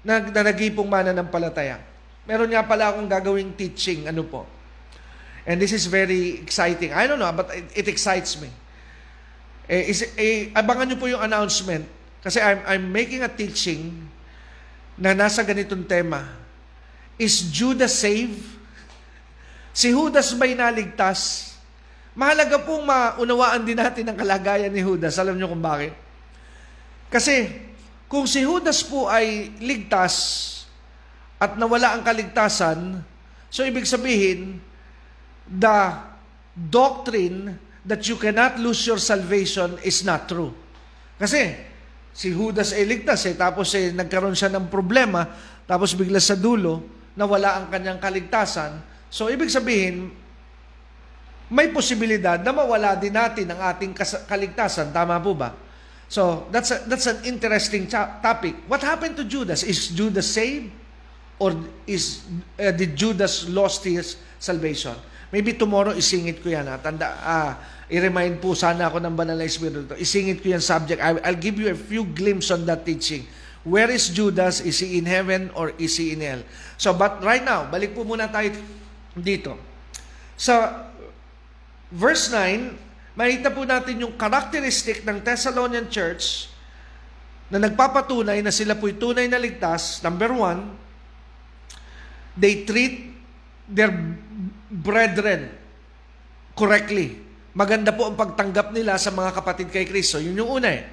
na nagipong mananampalataya. Meron nga pala akong gagawing teaching, ano po. And this is very exciting. I don't know, but it excites me. Abangan niyo po yung announcement kasi I'm making a teaching na nasa ganitong tema. Is Judas saved? Si Judas ba'y naligtas? Mahalaga pong maunawaan din natin ang kalagayan ni Judas. Alam niyo kung bakit? Kasi kung si Judas po ay ligtas, at nawala ang kaligtasan, so ibig sabihin, the doctrine that you cannot lose your salvation is not true. Kasi, si Judas ay ligtas, tapos nagkaroon siya ng problema, tapos bigla sa dulo, nawala ang kanyang kaligtasan. So ibig sabihin, may posibilidad na mawala din natin ang ating kaligtasan. Tama po ba? So, that's an interesting topic. What happened to Judas? Is Judas saved? or did Judas lost his salvation? Maybe tomorrow isingit ko yan. I-remind po sana ako ng Banal na Espiritu. Isingit ko yung subject. I'll give you a few glimpses on that teaching. Where is Judas? Is he in heaven or is he in hell? So, but right now, balik po muna tayo dito. Sa verse 9, makita po natin yung characteristic ng Thessalonian Church na nagpapatunay na sila po'y tunay na ligtas. Number 1, they treat their brethren correctly. Maganda po ang pagtanggap nila sa mga kapatid kay Kristo. Yun yung una eh.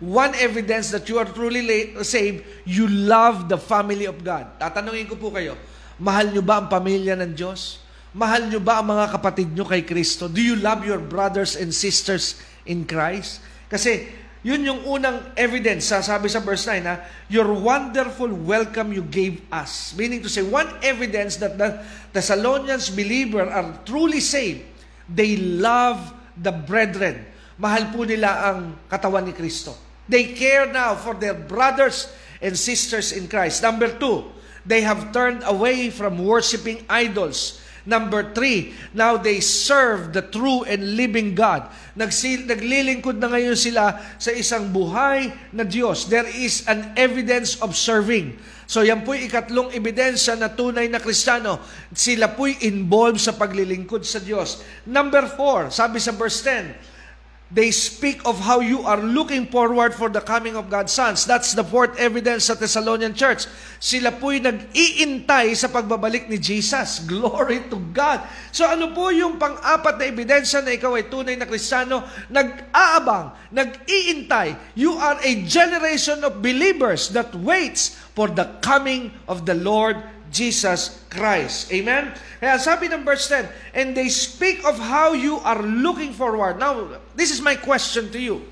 One evidence that you are truly saved, you love the family of God. Tatanungin ko po kayo, mahal nyo ba ang pamilya ng Diyos? Mahal nyo ba ang mga kapatid nyo kay Kristo? Do you love your brothers and sisters in Christ? Kasi yun yung unang evidence, sabi sa verse 9, ha? Your wonderful welcome you gave us. Meaning to say, one evidence that the Thessalonians believer are truly saved, they love the brethren. Mahal po nila ang katawan ni Kristo. They care now for their brothers and sisters in Christ. Number 2, they have turned away from worshiping idols. Number 3, now they serve the true and living God. Naglilingkod na ngayon sila sa isang buhay na Diyos. There is an evidence of serving. So yan po'y ikatlong ebidensya na tunay na Kristiyano. Sila po'y involved sa paglilingkod sa Diyos. Number 4, sabi sa verse 10, they speak of how you are looking forward for the coming of God's sons. That's the fourth evidence sa Thessalonian Church. Sila po'y nag-iintay sa pagbabalik ni Jesus. Glory to God. So ano po yung pang-apat na ebidensya na ikaw ay tunay na Kristiyano? Nag-aabang, nag-iintay. You are a generation of believers that waits for the coming of the Lord Jesus Christ. Amen? Kaya sabi ng verse 10, and they speak of how you are looking forward. Now, this is my question to you.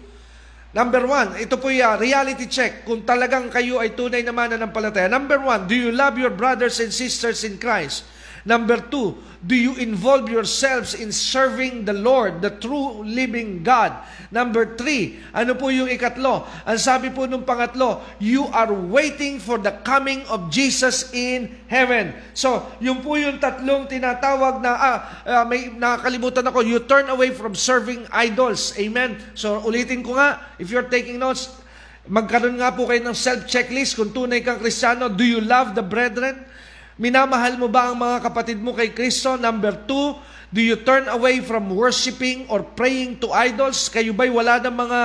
Number 1, ito po yung reality check. Kung talagang kayo ay tunay na mananampalataya. Number 1, do you love your brothers and sisters in Christ? Number 2, do you involve yourselves in serving the Lord, the true living God? Number 3, ano po yung ikatlo? Ang sabi po nung pangatlo, you are waiting for the coming of Jesus in heaven. So, yun po yung tatlong tinatawag na, nakakalimutan ako, you turn away from serving idols. Amen? So, ulitin ko nga, if you're taking notes, magkaroon nga po kayo ng self-checklist kung tunay kang Kristiyano. Do you love the brethren? Minamahal mo ba ang mga kapatid mo kay Kristo? Number 2, do you turn away from worshiping or praying to idols? Kayo ba'y wala ng mga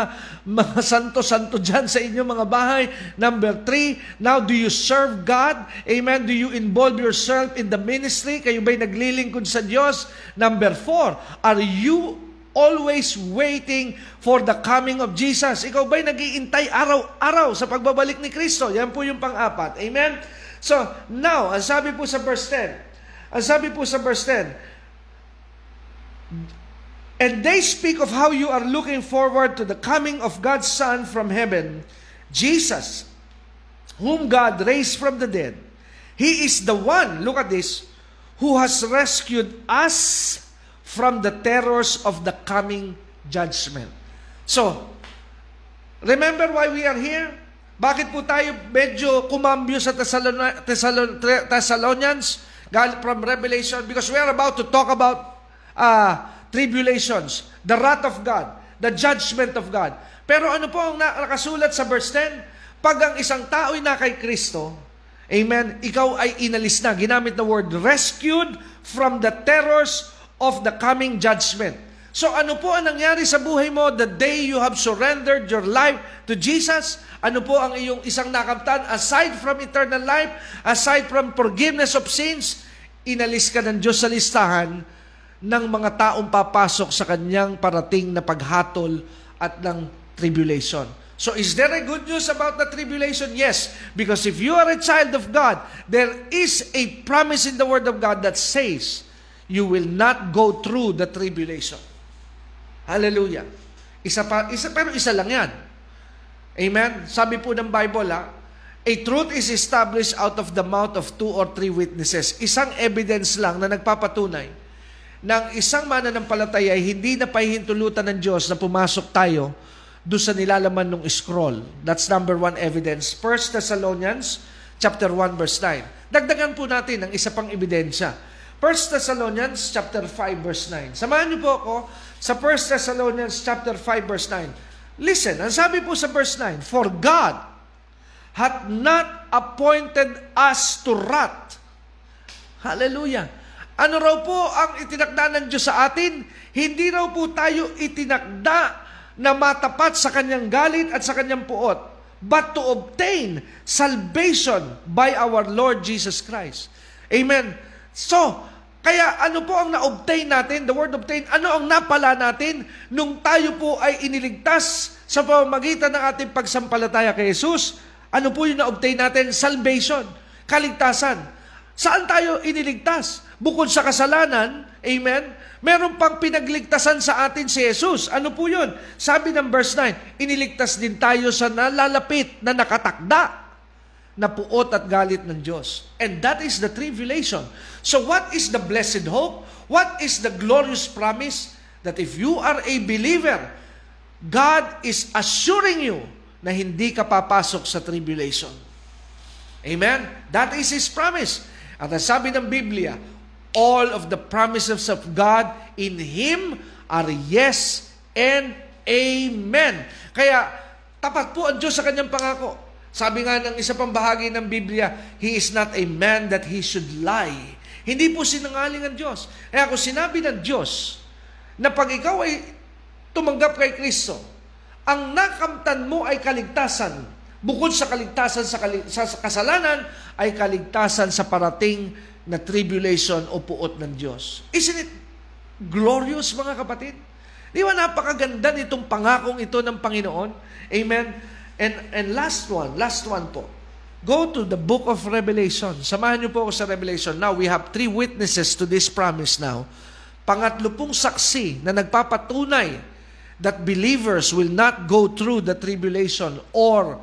santo-santo dyan sa inyong mga bahay? Number 3, now do you serve God? Amen? Do you involve yourself in the ministry? Kayo ba'y naglilingkod sa Diyos? Number 4, are you always waiting for the coming of Jesus? Ikaw ba'y nag-iintay araw-araw sa pagbabalik ni Kristo? Yan po yung pang-apat. Amen? So, now, ang sabi po sa verse 10, and they speak of how you are looking forward to the coming of God's Son from heaven, Jesus, whom God raised from the dead. He is the one, look at this, who has rescued us from the terrors of the coming judgment. So, remember why we are here? Bakit po tayo medyo kumambyo sa Thessalonians from Revelation? Because we are about to talk about tribulations, the wrath of God, the judgment of God. Pero ano po ang nakasulat sa verse 10? Pag ang isang tao'y na kay Kristo, amen, ikaw ay inalis na. Ginamit na word, rescued from the terrors of the coming judgment. So ano po ang nangyari sa buhay mo the day you have surrendered your life to Jesus? Ano po ang iyong isang nakamtan? Aside from eternal life, aside from forgiveness of sins, inalis ka ng Diyos sa listahan ng mga taong papasok sa kanyang parating na paghatol at ng tribulation. So is there a good news about the tribulation? Yes, because if you are a child of God, there is a promise in the Word of God that says, you will not go through the tribulation. Hallelujah. Pero isa lang yan. Amen? Sabi po ng Bible, a truth is established out of the mouth of 2 or 3 witnesses. Isang evidence lang na nagpapatunay na isang mananampalataya ay hindi na pahihintulutan ng Diyos na pumasok tayo doon sa nilalaman ng scroll. That's number 1 evidence. 1 Thessalonians chapter 1 verse 9. Dagdagan po natin ang isa pang ebidensya. 1 Thessalonians chapter 5 verse 9. Samahan niyo po ako sa 1 Thessalonians chapter 5 verse 9. Listen, ang sabi po sa verse 9, "For God hath not appointed us to wrath." Hallelujah. Ano raw po ang itinakda ng Diyos sa atin? Hindi raw po tayo itinakda na matapat sa kanyang galit at sa kanyang puot, but to obtain salvation by our Lord Jesus Christ. Amen. So, kaya ano po ang na-obtain natin? The word obtain, ano ang napala natin nung tayo po ay iniligtas sa pamamagitan ng ating pagsampalataya kay Jesus? Ano po yung na-obtain natin? Salvation, kaligtasan. Saan tayo iniligtas? Bukod sa kasalanan, amen, meron pang pinagligtasan sa atin si Jesus. Ano po yun? Sabi ng verse 9, iniligtas din tayo sa nalalapit na nakatakda na puot at galit ng Diyos. And that is the tribulation. So what is the blessed hope? What is the glorious promise? That if you are a believer, God is assuring you na hindi ka papasok sa tribulation. Amen? That is His promise. At ang sabi ng Biblia, all of the promises of God in Him are yes and amen. Kaya tapat po ang Diyos sa kanyang pangako. Sabi nga ng isa pang bahagi ng Biblia, He is not a man that He should lie. Hindi po sinangaling ang Diyos. Kaya kung sinabi ng Diyos na pag ikaw ay tumanggap kay Kristo, ang nakamtan mo ay kaligtasan. Bukod sa kaligtasan sa kasalanan, ay kaligtasan sa parating na tribulation o puot ng Diyos. Isn't it glorious, mga kapatid? Di ba napakaganda nitong pangakong ito ng Panginoon? Amen? And last one po. Go to the Book of Revelation. Samahan niyo po ako sa Revelation. Now, we have three witnesses to this promise now. Pangatlo pong saksi na nagpapatunay that believers will not go through the tribulation or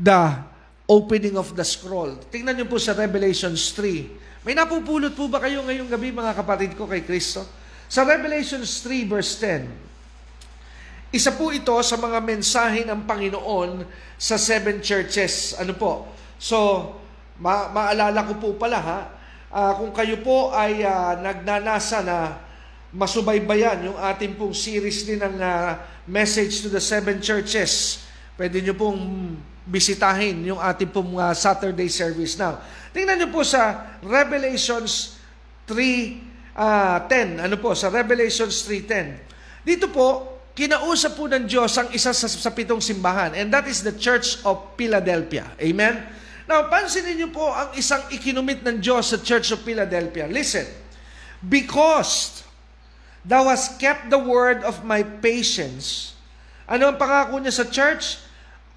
the opening of the scroll. Tingnan niyo po sa Revelation 3. May napupulot po ba kayo ngayong gabi, mga kapatid ko, kay Kristo? Sa Revelation 3 verse 10. Isa po ito sa mga mensahe ng Panginoon sa 7 churches. Ano po? So, maalala ko po pala ha, kung kayo po ay nagnanasa na masubaybayan yung ating pong series din ng Message to the 7 Churches, pwede nyo pong bisitahin yung ating pong Saturday service now. Tingnan nyo po sa Revelations 3:10. Ano po? Sa Revelations 3:10. Dito po, kinausap po ng Diyos ang isa sa pitong simbahan, and that is the Church of Philadelphia. Amen? Now, pansinin niyo po ang isang ikinumit ng Diyos sa Church of Philadelphia. Listen, because thou hast kept the word of my patience. Ano ang pangako niya sa church?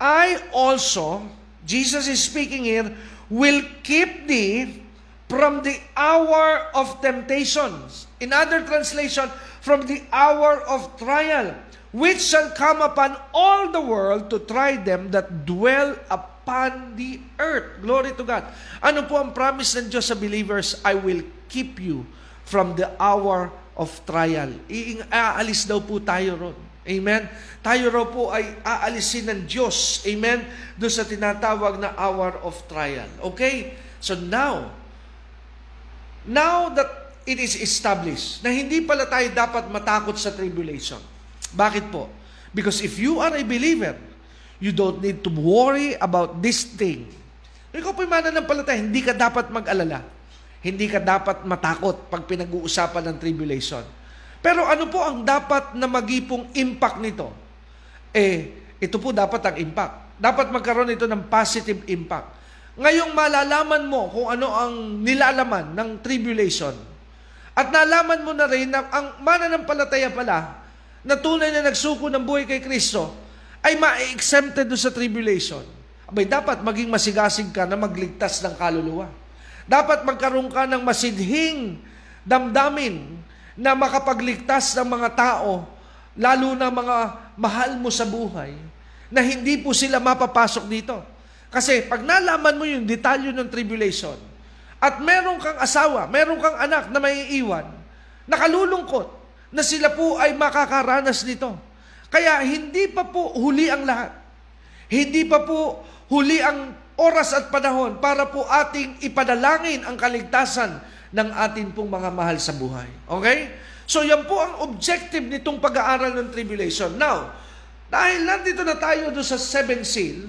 I also, Jesus is speaking here, will keep thee from the hour of temptations. In other translation, from the hour of trial, which shall come upon all the world to try them that dwell upon the earth. Glory to God. Ano po ang promise ng Diyos sa believers? I will keep you from the hour of trial. Aalis daw po tayo ron. Amen? Tayo raw po ay aalisin ng Diyos. Amen? Doon sa tinatawag na hour of trial. Okay? So now that it is established na hindi pala tayo dapat matakot sa tribulation. Bakit po? Because if you are a believer, you don't need to worry about this thing. Ikaw po'y mananampalataya, hindi ka dapat mag-alala. Hindi ka dapat matakot pag pinag-uusapan ng tribulation. Pero ano po ang dapat na magipong impact nito? Ito po dapat ang impact. Dapat magkaroon ito ng positive impact. Ngayong malalaman mo kung ano ang nilalaman ng tribulation, at nalaman mo na rin na ang mananampalataya pala na tunay na nagsuko ng buhay kay Kristo ay ma-exempted doon sa tribulation. Abay, dapat maging masigasig ka na magligtas ng kaluluwa. Dapat magkaroon ka ng masidhing damdamin na makapagligtas ng mga tao, lalo na mga mahal mo sa buhay, na hindi po sila mapapasok dito. Kasi pag nalaman mo yung detalyo ng tribulation, at meron kang asawa, meron kang anak na may iiwan, nakalulungkot na sila po ay makakaranas nito. Kaya hindi pa po huli ang lahat. Hindi pa po huli ang oras at panahon para po ating ipadalangin ang kaligtasan ng atin pong mga mahal sa buhay. Okay? So yan po ang objective nitong pag-aaral ng tribulation. Now, dahil nandito na tayo doon sa 7th seal,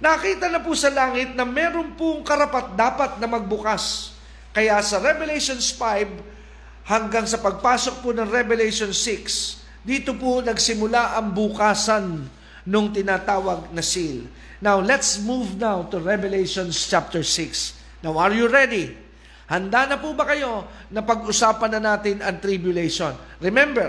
nakita na po sa langit na meron pong karapat-dapat na magbukas. Kaya sa Revelation 5 hanggang sa pagpasok po ng Revelation 6, dito po nagsimula ang bukasan ng tinatawag na seal. Now, let's move now to Revelation chapter 6. Now, are you ready? Handa na po ba kayo na pag-usapan na natin ang tribulation? Remember,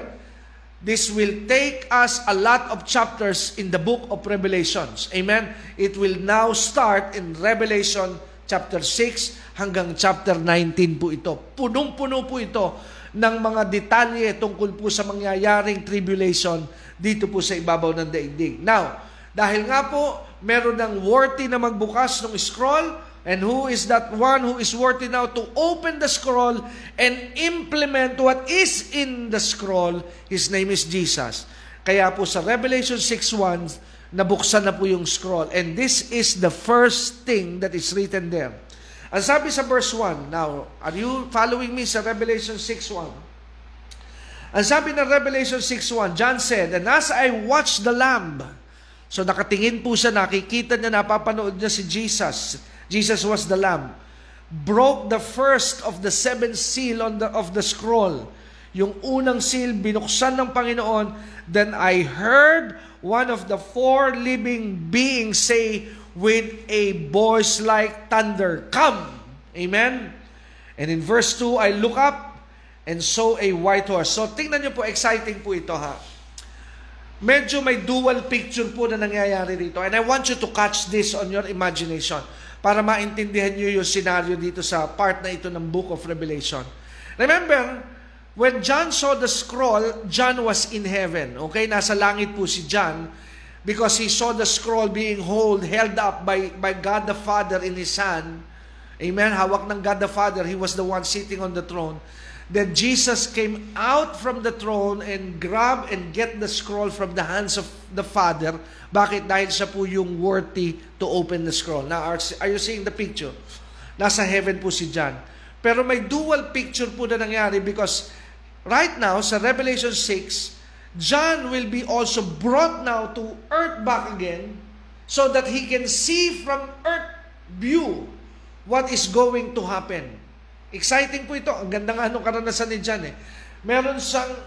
this will take us a lot of chapters in the book of Revelations. Amen? It will now start in Revelation chapter 6 hanggang chapter 19 po ito. Punong-puno po ito ng mga detalye tungkol po sa mangyayaring tribulation dito po sa ibabaw ng daigdig. Now, dahil nga po, meron ng worthy na magbukas ng scroll, and who is that one who is worthy now to open the scroll and implement what is in the scroll? His name is Jesus. Kaya po sa Revelation 6:1, nabuksan na po yung scroll. And this is the first thing that is written there. Ang sabi sa verse 1, now, are you following me sa Revelation 6:1? Ang sabi ng Revelation 6:1, John said, "And as I watched the Lamb," so nakatingin po siya, nakikita niya, napapanood niya si Jesus. Jesus was the Lamb. "Broke the first of the 7th seal of the scroll." Yung unang seal, binuksan ng Panginoon. "Then I heard one of the 4 living beings say with a voice like thunder, 'Come!'" Amen? And in verse 2, "I look up and saw a white horse." So tingnan niyo po, exciting po ito ha. Medyo may dual picture po na nangyayari dito. And I want you to catch this on your imagination para maintindihan nyo yung scenario dito sa part na ito ng Book of Revelation. Remember, when John saw the scroll, John was in heaven. Okay, nasa langit po si John because he saw the scroll being held up by God the Father in His hand. Amen, hawak ng God the Father. He was the one sitting on the throne. Then Jesus came out from the throne and grab and get the scroll from the hands of the Father. Bakit? Dahil siya po yung worthy to open the scroll. Now, are you seeing the picture? Nasa heaven po si John. Pero may dual picture po na nangyari because right now, sa Revelation 6, John will be also brought now to earth back again so that he can see from earth view what is going to happen. Exciting po ito. Ang ganda nga nung karanasan ni John eh. Meron siyang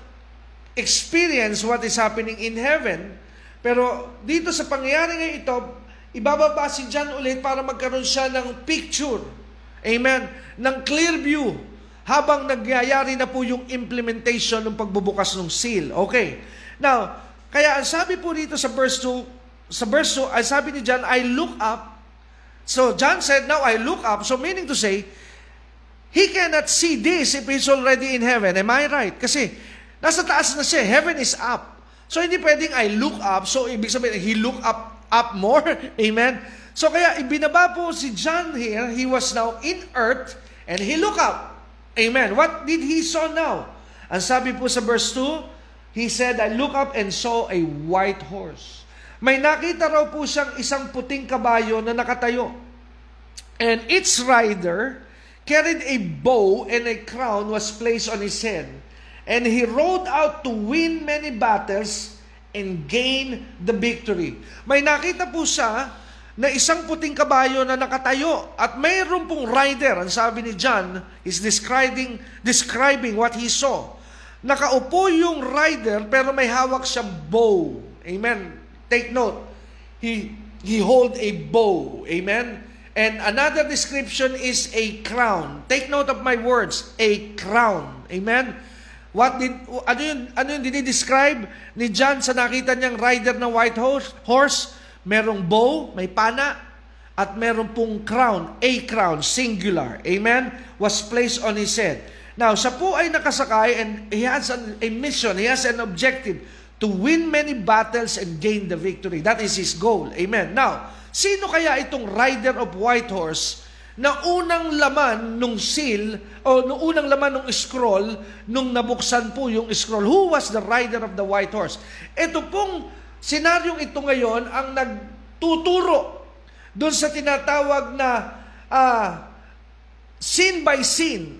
experience what is happening in heaven. Pero dito sa pangyayari ngayon ito, ibababa si John ulit para magkaroon siya ng picture. Amen? Ng clear view habang nagyayari na po yung implementation ng pagbubukas ng seal. Okay. Now, kaya ang sabi po dito sa verse 2, ang sabi ni John, "I look up." So John said, "Now I look up." So meaning to say, he cannot see this if he's already in heaven. Am I right? Kasi nasa taas na siya. Heaven is up. So hindi pwedeng I look up. So ibig sabihin, he look up more. Amen? So kaya ibinaba po si John here. He was now in earth and he look up. Amen? What did he saw now? Ang sabi po sa verse 2, he said, "I look up and saw a white horse." May nakita raw po siyang isang puting kabayo na nakatayo. "And its rider carried a bow, and a crown was placed on his head. And he rode out to win many battles and gain the victory." May nakita po siya na isang puting kabayo na nakatayo at mayroon pong rider. Ang sabi ni John is describing what he saw. Nakaupo yung rider pero may hawak siyang bow. Amen. Take note. He hold a bow. Amen. And another description is a crown. Take note of my words, a crown. Amen? Ano yung dinidescribe ni John sa nakita niyang rider na white horse? Merong bow, may pana, at merong pong crown, a crown, singular. Amen? Was placed on his head. Now, siya po ay nakasakay and he has a mission, he has an objective to win many battles and gain the victory. That is his goal. Amen? Now, sino kaya itong rider of white horse na unang laman nung seal o nung unang laman nung scroll nung nabuksan po yung scroll? Who was the rider of the white horse? Ito pong senaryong ito ngayon ang nagtuturo doon sa tinatawag na sin by sin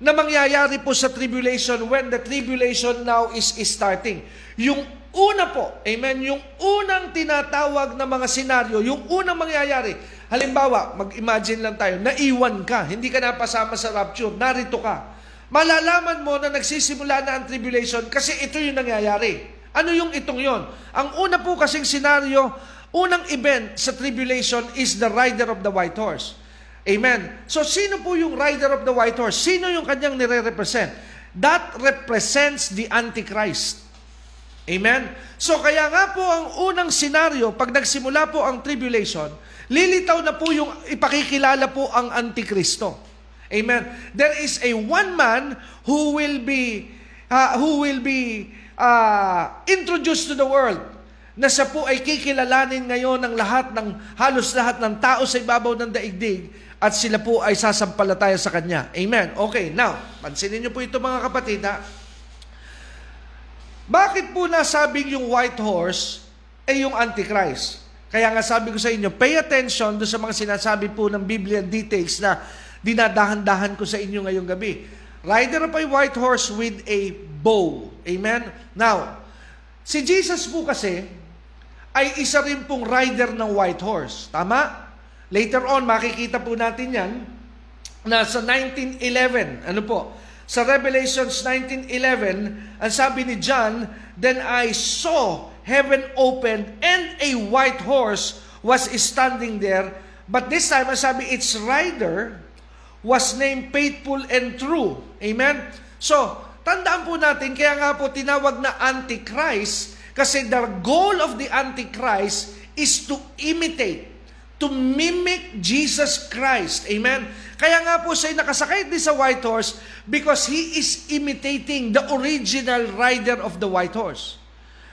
na mangyayari po sa tribulation when the tribulation now is starting. Yung una po, amen, yung unang tinatawag na mga senaryo, yung unang mangyayari, halimbawa, mag-imagine lang tayo, naiwan ka, hindi ka napasama sa rapture, narito ka. Malalaman mo na nagsisimula na ang tribulation kasi ito yung nangyayari. Ano yung itong yon? Ang una po kasing senaryo, unang event sa tribulation is the rider of the white horse. Amen. So, sino po yung rider of the white horse? Sino yung kanyang nire-represent? That represents the Antichrist. Amen? So, kaya nga po ang unang senaryo, pag nagsimula po ang tribulation, lilitaw na po yung ipakikilala po ang Antikristo. Amen? There is a one man who will be introduced to the world, na siya po ay kikilalanin ngayon ng lahat ng, halos lahat ng tao sa ibabaw ng daigdig, at sila po ay sasampalataya sa kanya. Amen? Okay, now, pansinin niyo po ito mga kapatid ha. Bakit po nasabing yung white horse ay yung Antichrist? Kaya nga sabi ko sa inyo, pay attention doon sa mga sinasabi po ng Biblia details na dinadahan-dahan ko sa inyo ngayong gabi. Rider of a white horse with a bow. Amen? Now, si Jesus po kasi ay isa rin pong rider ng white horse. Tama? Later on, makikita po natin yan na sa 19:11. Ano po? Sa Revelations 19:11, ang sabi ni John, "Then I saw heaven opened and a white horse was standing there. But this time," ang sabi, "its rider was named Faithful and True." Amen? So, tandaan po natin, kaya nga po tinawag na Antichrist kasi the goal of the Antichrist is to imitate, to mimic Jesus Christ. Amen? Kaya nga po siya nakasakay din sa white horse because he is imitating the original rider of the white horse.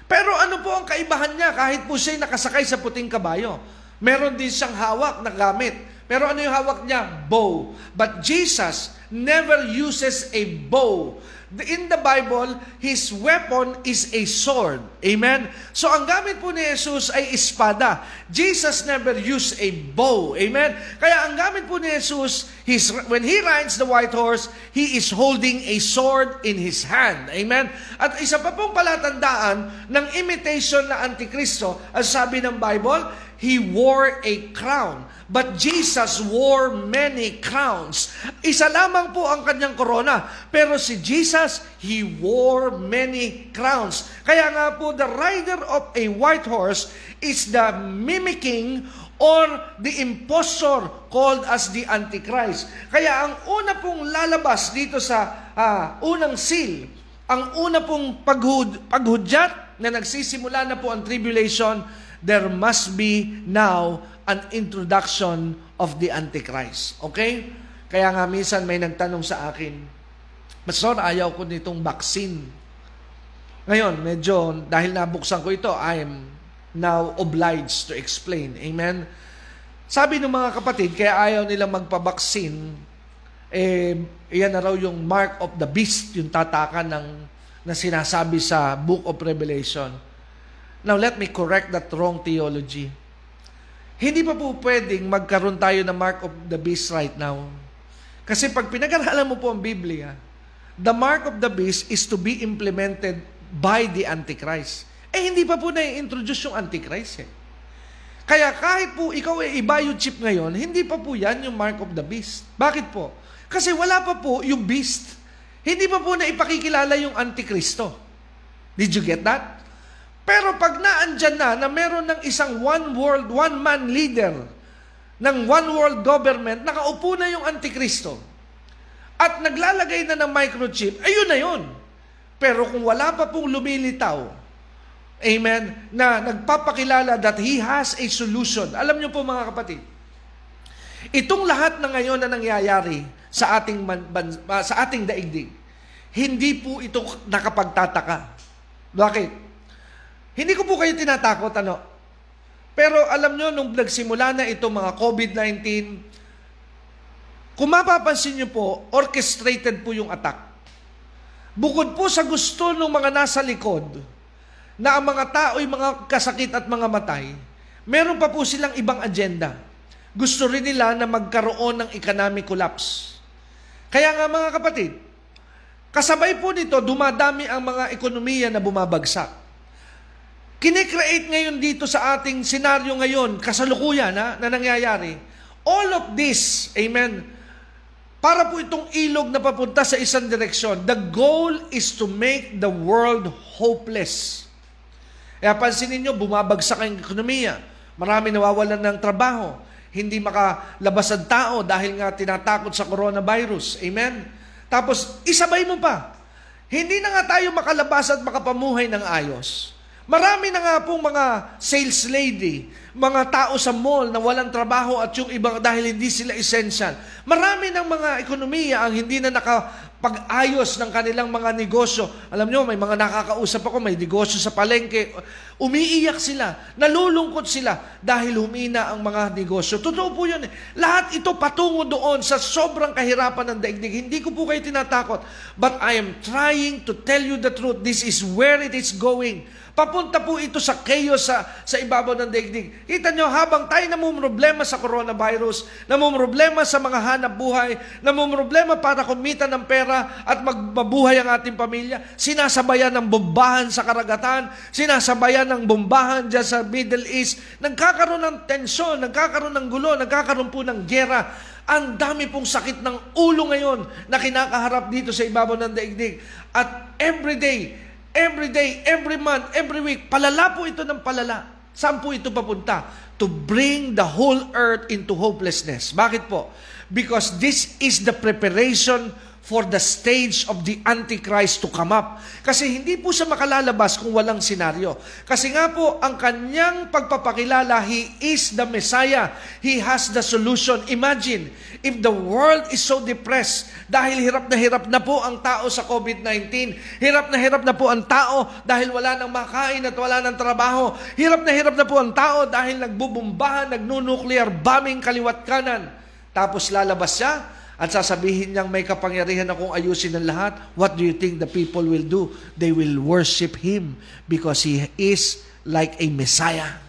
Pero ano po ang kaibahan niya kahit po siya nakasakay sa puting kabayo? Meron din siyang hawak na gamit. Pero ano yung hawak niya? Bow. But Jesus never uses a bow. In the Bible, His weapon is a sword. Amen? So, ang gamit po ni Jesus ay espada. Jesus never used a bow. Amen? Kaya ang gamit po ni Jesus, when He rides the white horse, He is holding a sword in His hand. Amen? At isa pa pong palatandaan ng imitation na Antikristo, ang sabi ng Bible, He wore a crown. But Jesus wore many crowns. Isa lamang po ang kanyang corona. Pero si Jesus, He wore many crowns. Kaya nga po, the rider of a white horse is the mimicking or the impostor called as the Antichrist. Kaya ang una pong lalabas dito sa unang seal, ang una pong paghudyat na nagsisimula na po ang tribulation, there must be now an introduction of the Antichrist. Okay? Kaya nga minsan may nagtanong sa akin, "Pastor, ayaw ko nitong vaccine." Ngayon, medyo, dahil nabuksan ko ito, I am now obliged to explain. Amen? Sabi ng mga kapatid, kaya ayaw nilang magpabaksin, yan na raw yung mark of the beast, yung tatakan na sinasabi sa Book of Revelation. Now, let me correct that wrong theology. Hindi pa po pwedeng magkaroon tayo ng mark of the beast right now. Kasi pag pinag-aralan mo po ang Biblia, the mark of the beast is to be implemented by the Antichrist. Eh, hindi pa po na-introduce yung Antichrist eh. Kaya kahit po ikaw ay iba yung chip ngayon, hindi pa po yan yung mark of the beast. Bakit po? Kasi wala pa po yung beast. Hindi pa po na ipakikilala yung Antikristo. Did you get that? Pero pag naandyan na meron ng isang one world, one man leader ng one world government, nakaupo na yung Antikristo at naglalagay na ng microchip, ayun na yun. Pero kung wala pa pong lumilitaw, amen, na nagpapakilala that he has a solution. Alam niyo po mga kapatid, itong lahat na ngayon na nangyayari sa ating daigdig, hindi po ito nakapagtataka. Bakit? Hindi ko po kayo tinatakot, ano? Pero alam nyo, nung nagsimula na ito, mga COVID-19, kung mapapansin nyo po, orchestrated po yung attack. Bukod po sa gusto ng mga nasa likod, na ang mga tao'y mga kasakit at mga matay, meron pa po silang ibang agenda. gusto rin nila na magkaroon ng economic collapse. Kaya nga mga kapatid, kasabay po nito, dumadami ang mga ekonomiya na bumabagsak. Kinecreate ngayon dito sa ating senaryo ngayon, kasalukuyan na nangyayari, all of this, amen, para po itong ilog na papunta sa isang direksyon. The goal is to make the world hopeless. Kaya pansin ninyo, bumabagsak ang ekonomiya. Marami nawawalan ng trabaho. Hindi makalabas ang tao dahil nga tinatakot sa coronavirus. Amen? Tapos, isabay mo pa. Hindi na nga tayo makalabas at makapamuhay ng ayos. Marami na nga pong mga sales lady, mga tao sa mall na walang trabaho at yung ibang dahil hindi sila essential. Marami ng mga ekonomiya ang hindi na nakapag-ayos ng kanilang mga negosyo. Alam nyo, may mga nakakausap ako, may negosyo sa palengke. Umiiyak sila, nalulungkot sila dahil humina ang mga negosyo. Totoo po yun. Lahat ito patungo doon sa sobrang kahirapan ng daigdig. Hindi ko po kayo tinatakot. But I am trying to tell you the truth. This is where it is going. Papunta po ito sa chaos sa ibabaw ng daigdig. Kita nyo, habang tayo namumroblema sa coronavirus, namumroblema sa mga hanap buhay, namumroblema para kumita ng pera at magmabuhay ang ating pamilya, sinasabayan ng bombahan sa karagatan, sinasabayan ng bombahan dyan sa Middle East, nagkakaroon ng tensyon, nagkakaroon ng gulo, nagkakaroon po ng giyera. Ang dami pong sakit ng ulo ngayon na kinakaharap dito sa ibabaw ng daigdig. At every day, every month, every week, palala po ito ng palala. Saan po ito papunta? To bring the whole earth into hopelessness. Bakit po? Because this is the preparation for the stage of the Antichrist to come up. Kasi hindi po siya makalalabas kung walang senaryo. Kasi nga po, ang kanyang pagpapakilala, he is the Messiah. He has the solution. Imagine, if the world is so depressed, dahil hirap na po ang tao sa COVID-19, hirap na po ang tao dahil wala nang makain at wala nang trabaho, hirap na po ang tao dahil nagbubumbahan, nagnu-nuclear bombing kaliwat kanan. Tapos lalabas siya, at sasabihin niyang may kapangyarihan akong ayusin ang lahat, what do you think the people will do? They will worship Him because He is like a Messiah.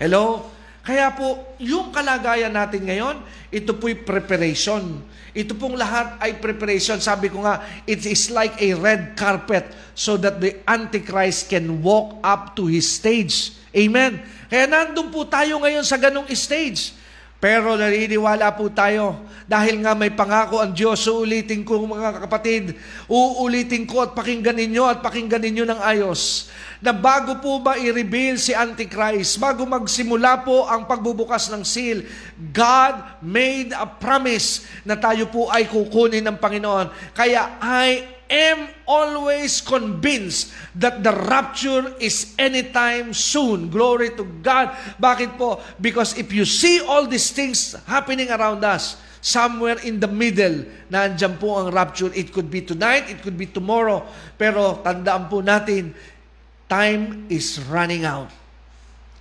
Hello? Kaya po, yung kalagayan natin ngayon, ito po'y preparation. Ito pong lahat ay preparation. Sabi ko nga, it is like a red carpet so that the Antichrist can walk up to His stage. Amen? Kaya nandun po tayo ngayon sa ganong stage. Pero naniniwala po tayo dahil nga may pangako ang Diyos. Uulitin ko mga kapatid, uulitin ko at pakinggan ninyo ng ayos na bago po ba i-reveal si Antichrist, bago magsimula po ang pagbubukas ng seal, God made a promise na tayo po ay kukunin ng Panginoon. Kaya I am always convinced that the rapture is anytime soon. Glory to God. Bakit po? Because if you see all these things happening around us, somewhere in the middle, nandiyan po ang rapture. It could be tonight, it could be tomorrow. Pero tandaan po natin, time is running out.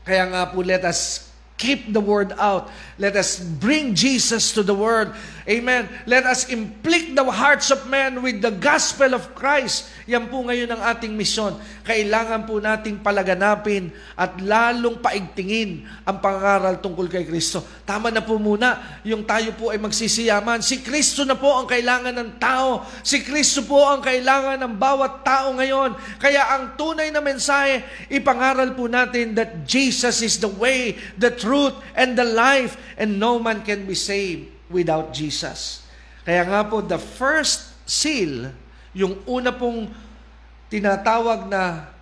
Kaya nga po, let us keep the word out. Let us bring Jesus to the world. Amen. Let us inflict the hearts of men with the gospel of Christ. Yan po ngayon ang ating misyon. Kailangan po nating palaganapin at lalong paigtingin ang pangaral tungkol kay Kristo. Tama na po muna yung tayo po ay magsisiyaman. Si Kristo na po ang kailangan ng tao. Si Kristo po ang kailangan ng bawat tao ngayon. Kaya ang tunay na mensahe, ipangaral po natin that Jesus is the way, the truth and the life, and no man can be saved without Jesus. Kaya nga po, the first seal, yung una pong tinatawag na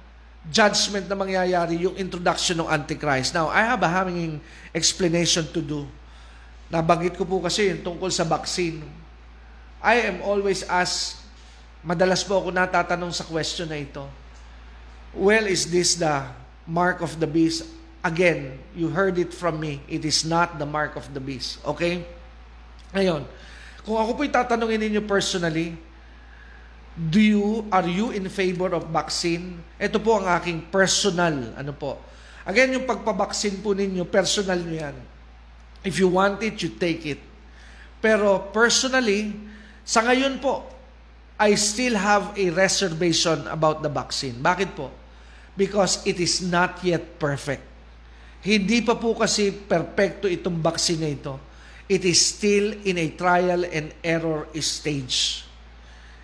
judgment na mangyayari, yung introduction ng Antichrist. Now, I have a having explanation to do. Nabanggit ko po kasi yung tungkol sa vaccine. I am always asked, madalas po ako natatanong sa question na ito, well, is this the mark of the beast? Again, you heard it from me. It is not the mark of the beast. Okay? Ngayon, kung ako po'y tatanungin ninyo personally, are you in favor of vaccine? Ito po ang aking personal, Again, yung pagpabaksin po ninyo, personal nyo yan. If you want it, you take it. Pero personally, sa ngayon po, I still have a reservation about the vaccine. Bakit po? Because it is not yet perfect. Hindi pa po kasi perpekto itong vaccine na ito. It is still in a trial and error stage.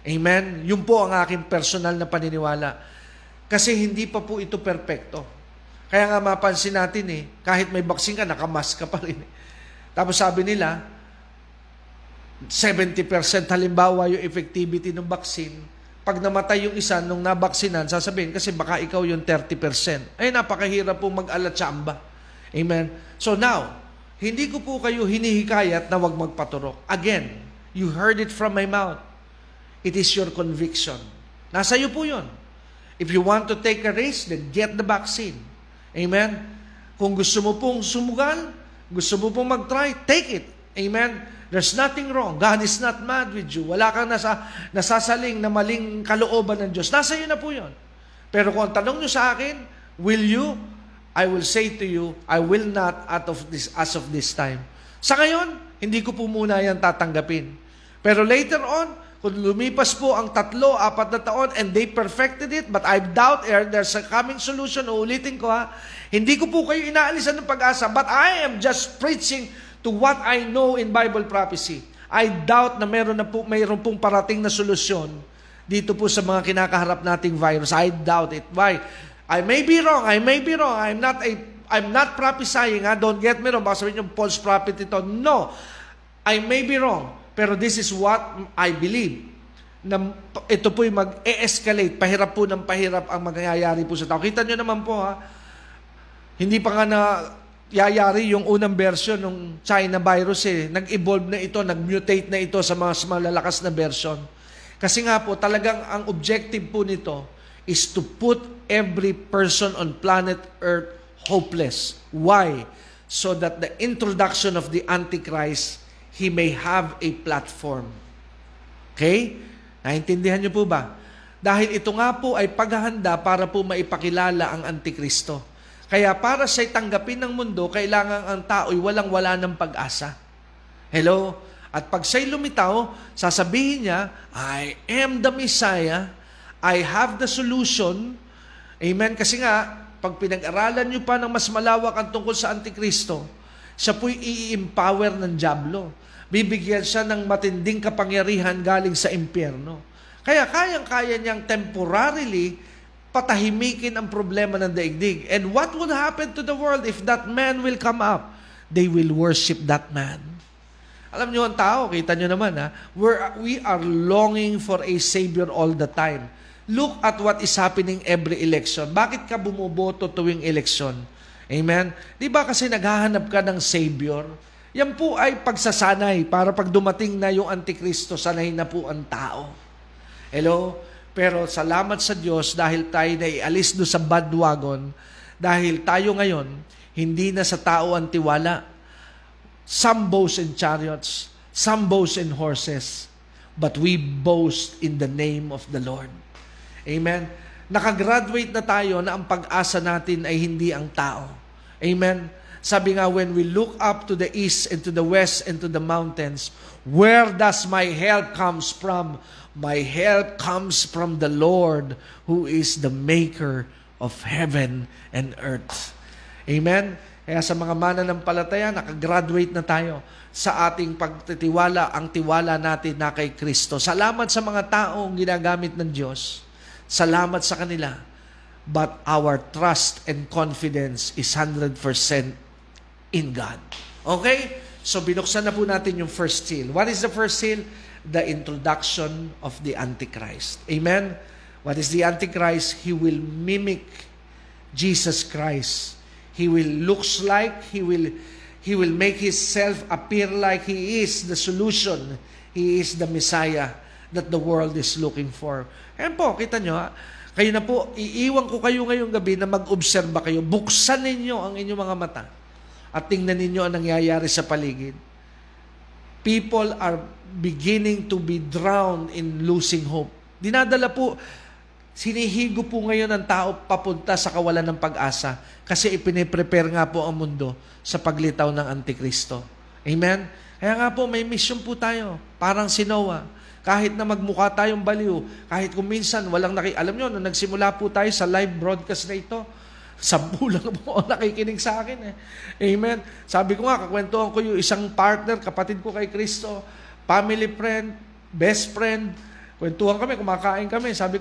Amen? Yun po ang aking personal na paniniwala. Kasi hindi pa po ito perpekto. Kaya nga mapansin natin kahit may vaccine ka, nakamask ka pa rin. Tapos sabi nila, 70% halimbawa yung effectivity ng vaccine. Pag namatay yung isa nung nabaksinan, sasabihin kasi baka ikaw yung 30%. Ay, napakahirap po mag-alatsamba. Amen? So now, hindi ko po kayo hinihikayat na wag magpaturok. Again, you heard it from my mouth. It is your conviction. Nasa iyo po yun. If you want to take a risk, then get the vaccine. Amen? Kung gusto mo pong sumugal, gusto mo pong mag-try, take it. Amen? There's nothing wrong. God is not mad with you. Wala kang nasasaling na maling kalooban ng Diyos. Nasa iyo na po yun. Pero kung ang tanong nyo sa akin, will you? I will say to you, I will not as of this time. Sa ngayon, hindi ko po muna yan tatanggapin. Pero later on, kung lumipas po ang 3-4 na taon and they perfected it, but I doubt there's a coming solution. Uulitin ko ha. Hindi ko po kayo inaalisan ng pag-asa, but I am just preaching to what I know in Bible prophecy. I doubt na mayroon pong parating na solusyon dito po sa mga kinakaharap nating virus. I doubt it. Why? I may be wrong. I'm not prophesying. Don't get me wrong. Baka sabihin yung false prophet ito. No. I may be wrong. Pero this is what I believe. Na ito po'y mag-escalate. Pahirap po ng pahirap ang mangyayari po sa tao. Kita nyo naman po ha. Hindi pa nga na yayari yung unang version ng China virus nag-evolve na ito, nag-mutate na ito sa mas malalakas na version. Kasi nga po, talagang ang objective po nito is to put every person on planet Earth hopeless. Why? So that the introduction of the Antichrist, he may have a platform. Okay? Naintindihan niyo po ba? Dahil ito nga po ay paghahanda para po maipakilala ang Antikristo. Kaya para siya'y tanggapin ng mundo, kailangan ang tao'y walang-wala ng pag-asa. Hello? At pag siya'y lumitaw, sasabihin niya, I am the Messiah. I have the solution. Amen? Kasi nga, pag pinag-aralan niyo pa ng mas malawak ang tungkol sa Antikristo, siya po'y i-empower ng dyablo. Bibigyan siya ng matinding kapangyarihan galing sa impyerno. Kaya kayang-kaya niyang temporarily patahimikin ang problema ng daigdig. And what would happen to the world if that man will come up? They will worship that man. Alam niyo ang tao, kita niyo naman ha, we are longing for a savior all the time. Look at what is happening every election. Bakit ka bumoboto tuwing election? Amen? Di ba kasi naghahanap ka ng savior? Yan po ay pagsasanay para pag dumating na yung Antikristo, sanay na po ang tao. Hello? Pero salamat sa Diyos dahil tayo naialis doon sa bandwagon, dahil tayo ngayon, hindi na sa tao ang tiwala. Some boast in chariots, some boast in horses, but we boast in the name of the Lord. Amen? Nakagraduate na tayo na ang pag-asa natin ay hindi ang tao. Amen? Sabi nga, when we look up to the east and to the west and to the mountains, where does my help comes from? My help comes from the Lord who is the maker of heaven and earth. Amen? Kaya sa mga mananampalataya, nakagraduate na tayo sa ating pagtitiwala, ang tiwala natin na kay Kristo. Salamat sa mga taong ginagamit ng Diyos. Salamat sa kanila. But our trust and confidence is 100% in God. Okay? So binuksan na po natin yung first seal. What is the first seal? The introduction of the Antichrist. Amen? What is the Antichrist? He will mimic Jesus Christ. He will looks like, he will make himself appear like he is the solution. He is the Messiah that the world is looking for. Ayan po, kita nyo ha? Kayo na po, iiwan ko kayo ngayong gabi na mag-obserba kayo. Buksan ninyo ang inyong mga mata at tingnan ninyo ang nangyayari sa paligid. People are beginning to be drowned in losing hope. Dinadala po, sinihigo po ngayon ang tao papunta sa kawalan ng pag-asa kasi ipiniprepare nga po ang mundo sa paglitaw ng Antikristo. Amen? Kaya nga po, may mission po tayo. Parang si Noah. Kahit na magmukha tayong baliw, kahit kung minsan walang alam nyo, nung nagsimula po tayo sa live broadcast na ito, Sampu lang po nakikinig sa akin eh. Amen. Sabi ko nga, kakwentuhan ko yung isang partner, kapatid ko kay Kristo, family friend, best friend. Kwentuhan kami, kumakain kami. Sabi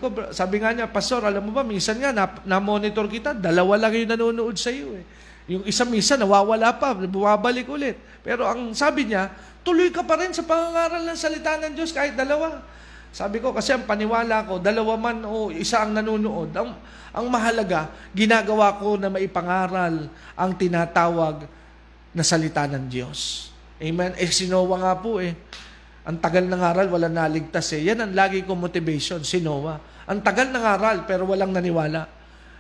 nga niya, Pastor, alam mo ba, minsan nga na-monitor kita, dalawa lang yung nanonood sa iyo eh. Yung isa minsan nawawala pa, bumabalik ulit. Pero ang sabi niya, tuloy ka pa rin sa pangangaral ng salita ng Diyos kahit dalawa. Sabi ko, kasi ang paniwala ko, dalawa man o isa ang nanonood. Ang mahalaga, ginagawa ko na maipangaral ang tinatawag na salita ng Diyos. Amen? Eh, sinowa nga po eh. Ang tagal ng aral, walang naligtas eh. Yan ang lagi kong motivation, sinowa. Ang tagal ng aral, pero walang naniwala.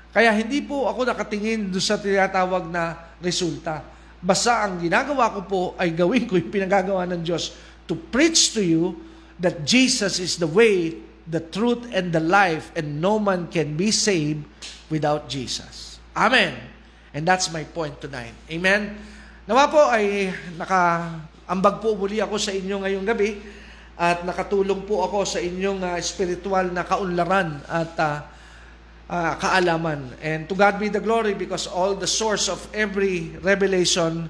Kaya hindi po ako nakatingin doon sa tinatawag na resulta. Basta ang ginagawa ko po ay gawin ko yung pinagagawa ng Diyos to preach to you that Jesus is the way, the truth, and the life, and no man can be saved without Jesus. Amen. And that's my point tonight. Amen. Nawa po ay nakaambag po muli ako sa inyo ngayong gabi at nakatulong po ako sa inyong spiritual na kaunlaran at kaalaman. And to God be the glory, because all the source of every revelation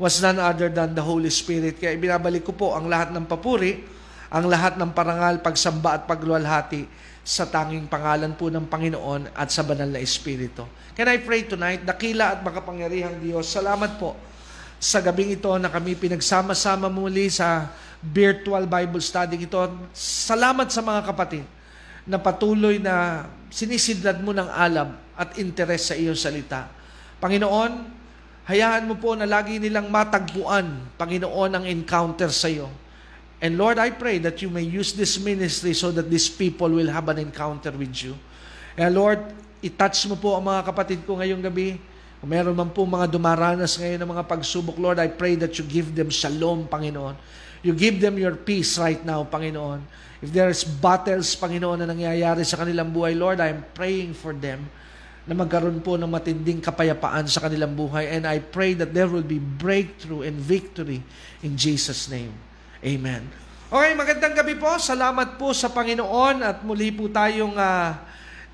was none other than the Holy Spirit. Kaya ibinabalik ko po ang lahat ng papuri, ang lahat ng parangal, pagsamba at pagluwalhati sa tanging pangalan po ng Panginoon at sa banal na Espiritu. Can I pray tonight? Dakila at makapangyarihang Diyos, salamat po sa gabing ito na kami pinagsama-sama muli sa virtual Bible study ito. Salamat sa mga kapatid na patuloy na sinisidlad mo ng alam at interes sa iyong salita. Panginoon, hayaan mo po na lagi nilang matagpuan, Panginoon, ang encounter sa iyo. And Lord, I pray that you may use this ministry so that these people will have an encounter with you. And Lord, itouch mo po ang mga kapatid ko ngayong gabi. Kung meron man po mga dumaranas ngayon ng mga pagsubok, Lord, I pray that you give them shalom, Panginoon. You give them your peace right now, Panginoon. If there's battles, Panginoon, na nangyayari sa kanilang buhay, Lord, I am praying for them na magkaroon po ng matinding kapayapaan sa kanilang buhay. And I pray that there will be breakthrough and victory in Jesus' name. Amen. Okay, magandang gabi po. Salamat po sa Panginoon at muli po tayong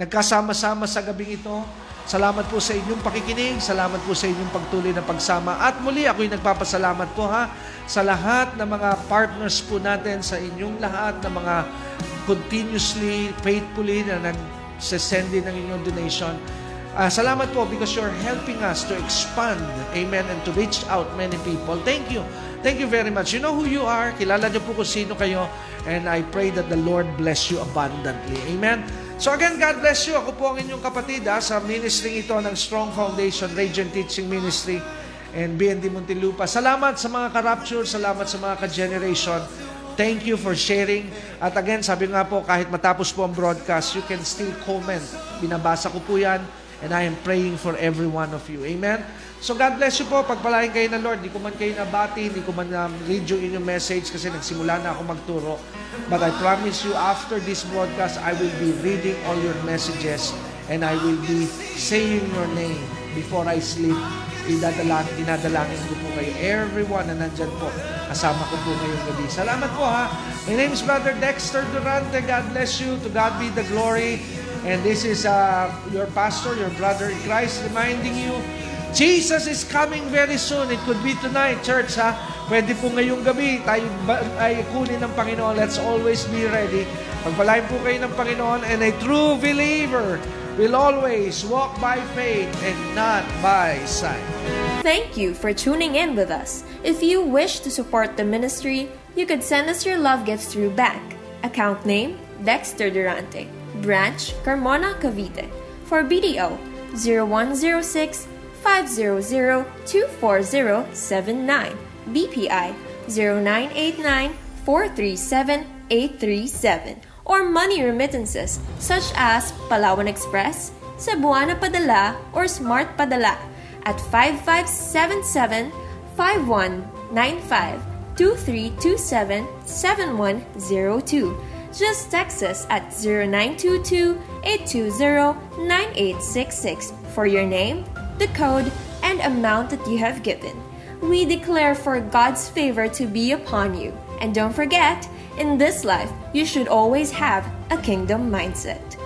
nagkasama-sama sa gabing ito. Salamat po sa inyong pakikinig, salamat po sa inyong pagtuloy na pagsama. At muli ako'y nagpapasalamat po sa lahat ng mga partners po natin, sa inyong lahat ng mga continuously, faithfully na nagsesend din ng inyong donation. Salamat po because you're helping us to expand, amen, and to reach out many people. Thank you. Thank you very much. You know who you are. Kilala niyo po kung sino kayo. And I pray that the Lord bless you abundantly. Amen. So again, God bless you. Ako po ang inyong kapatid sa ministry ito ng Strong Foundation, Region Teaching Ministry, and BND Muntinlupa. Salamat sa mga ka-rapture. Salamat sa mga ka-generation. Thank you for sharing. At again, sabi nga po, kahit matapos po ang broadcast, you can still comment. Binabasa ko po yan. And I am praying for every one of you. Amen? So God bless you po. Pagpalain kayo ng Lord. Di ko man kayo nabati, di ko man na-read yung inyong message kasi nagsimula na ako magturo. But I promise you, after this broadcast, I will be reading all your messages and I will be saying your name before I sleep. Dinadalangin ko po kayo. Everyone na nandyan po, kasama ko po ngayong gabi. Salamat po ha. My name is Brother Dexter Durante. God bless you. To God be the glory. And this is your pastor, your brother in Christ, reminding you, Jesus is coming very soon. It could be tonight, church, ha? Pwede po ngayong gabi, tayo ay kunin ng Panginoon. Let's always be ready. Pagpalain po kayo ng Panginoon. And a true believer will always walk by faith and not by sight. Thank you for tuning in with us. If you wish to support the ministry, you could send us your love gifts through bank. Account name, Dexter Durante. Branch, Carmona, Cavite. For BDO, 0106-500-24079. BPI, 0989-437-837. Or money remittances such as Palawan Express, Cebuana Padala, or Smart Padala at 5577-5195-2327-7102. Just text us at 0922-820-9866 for your name, the code, and amount that you have given. We declare for God's favor to be upon you. And don't forget, in this life, you should always have a kingdom mindset.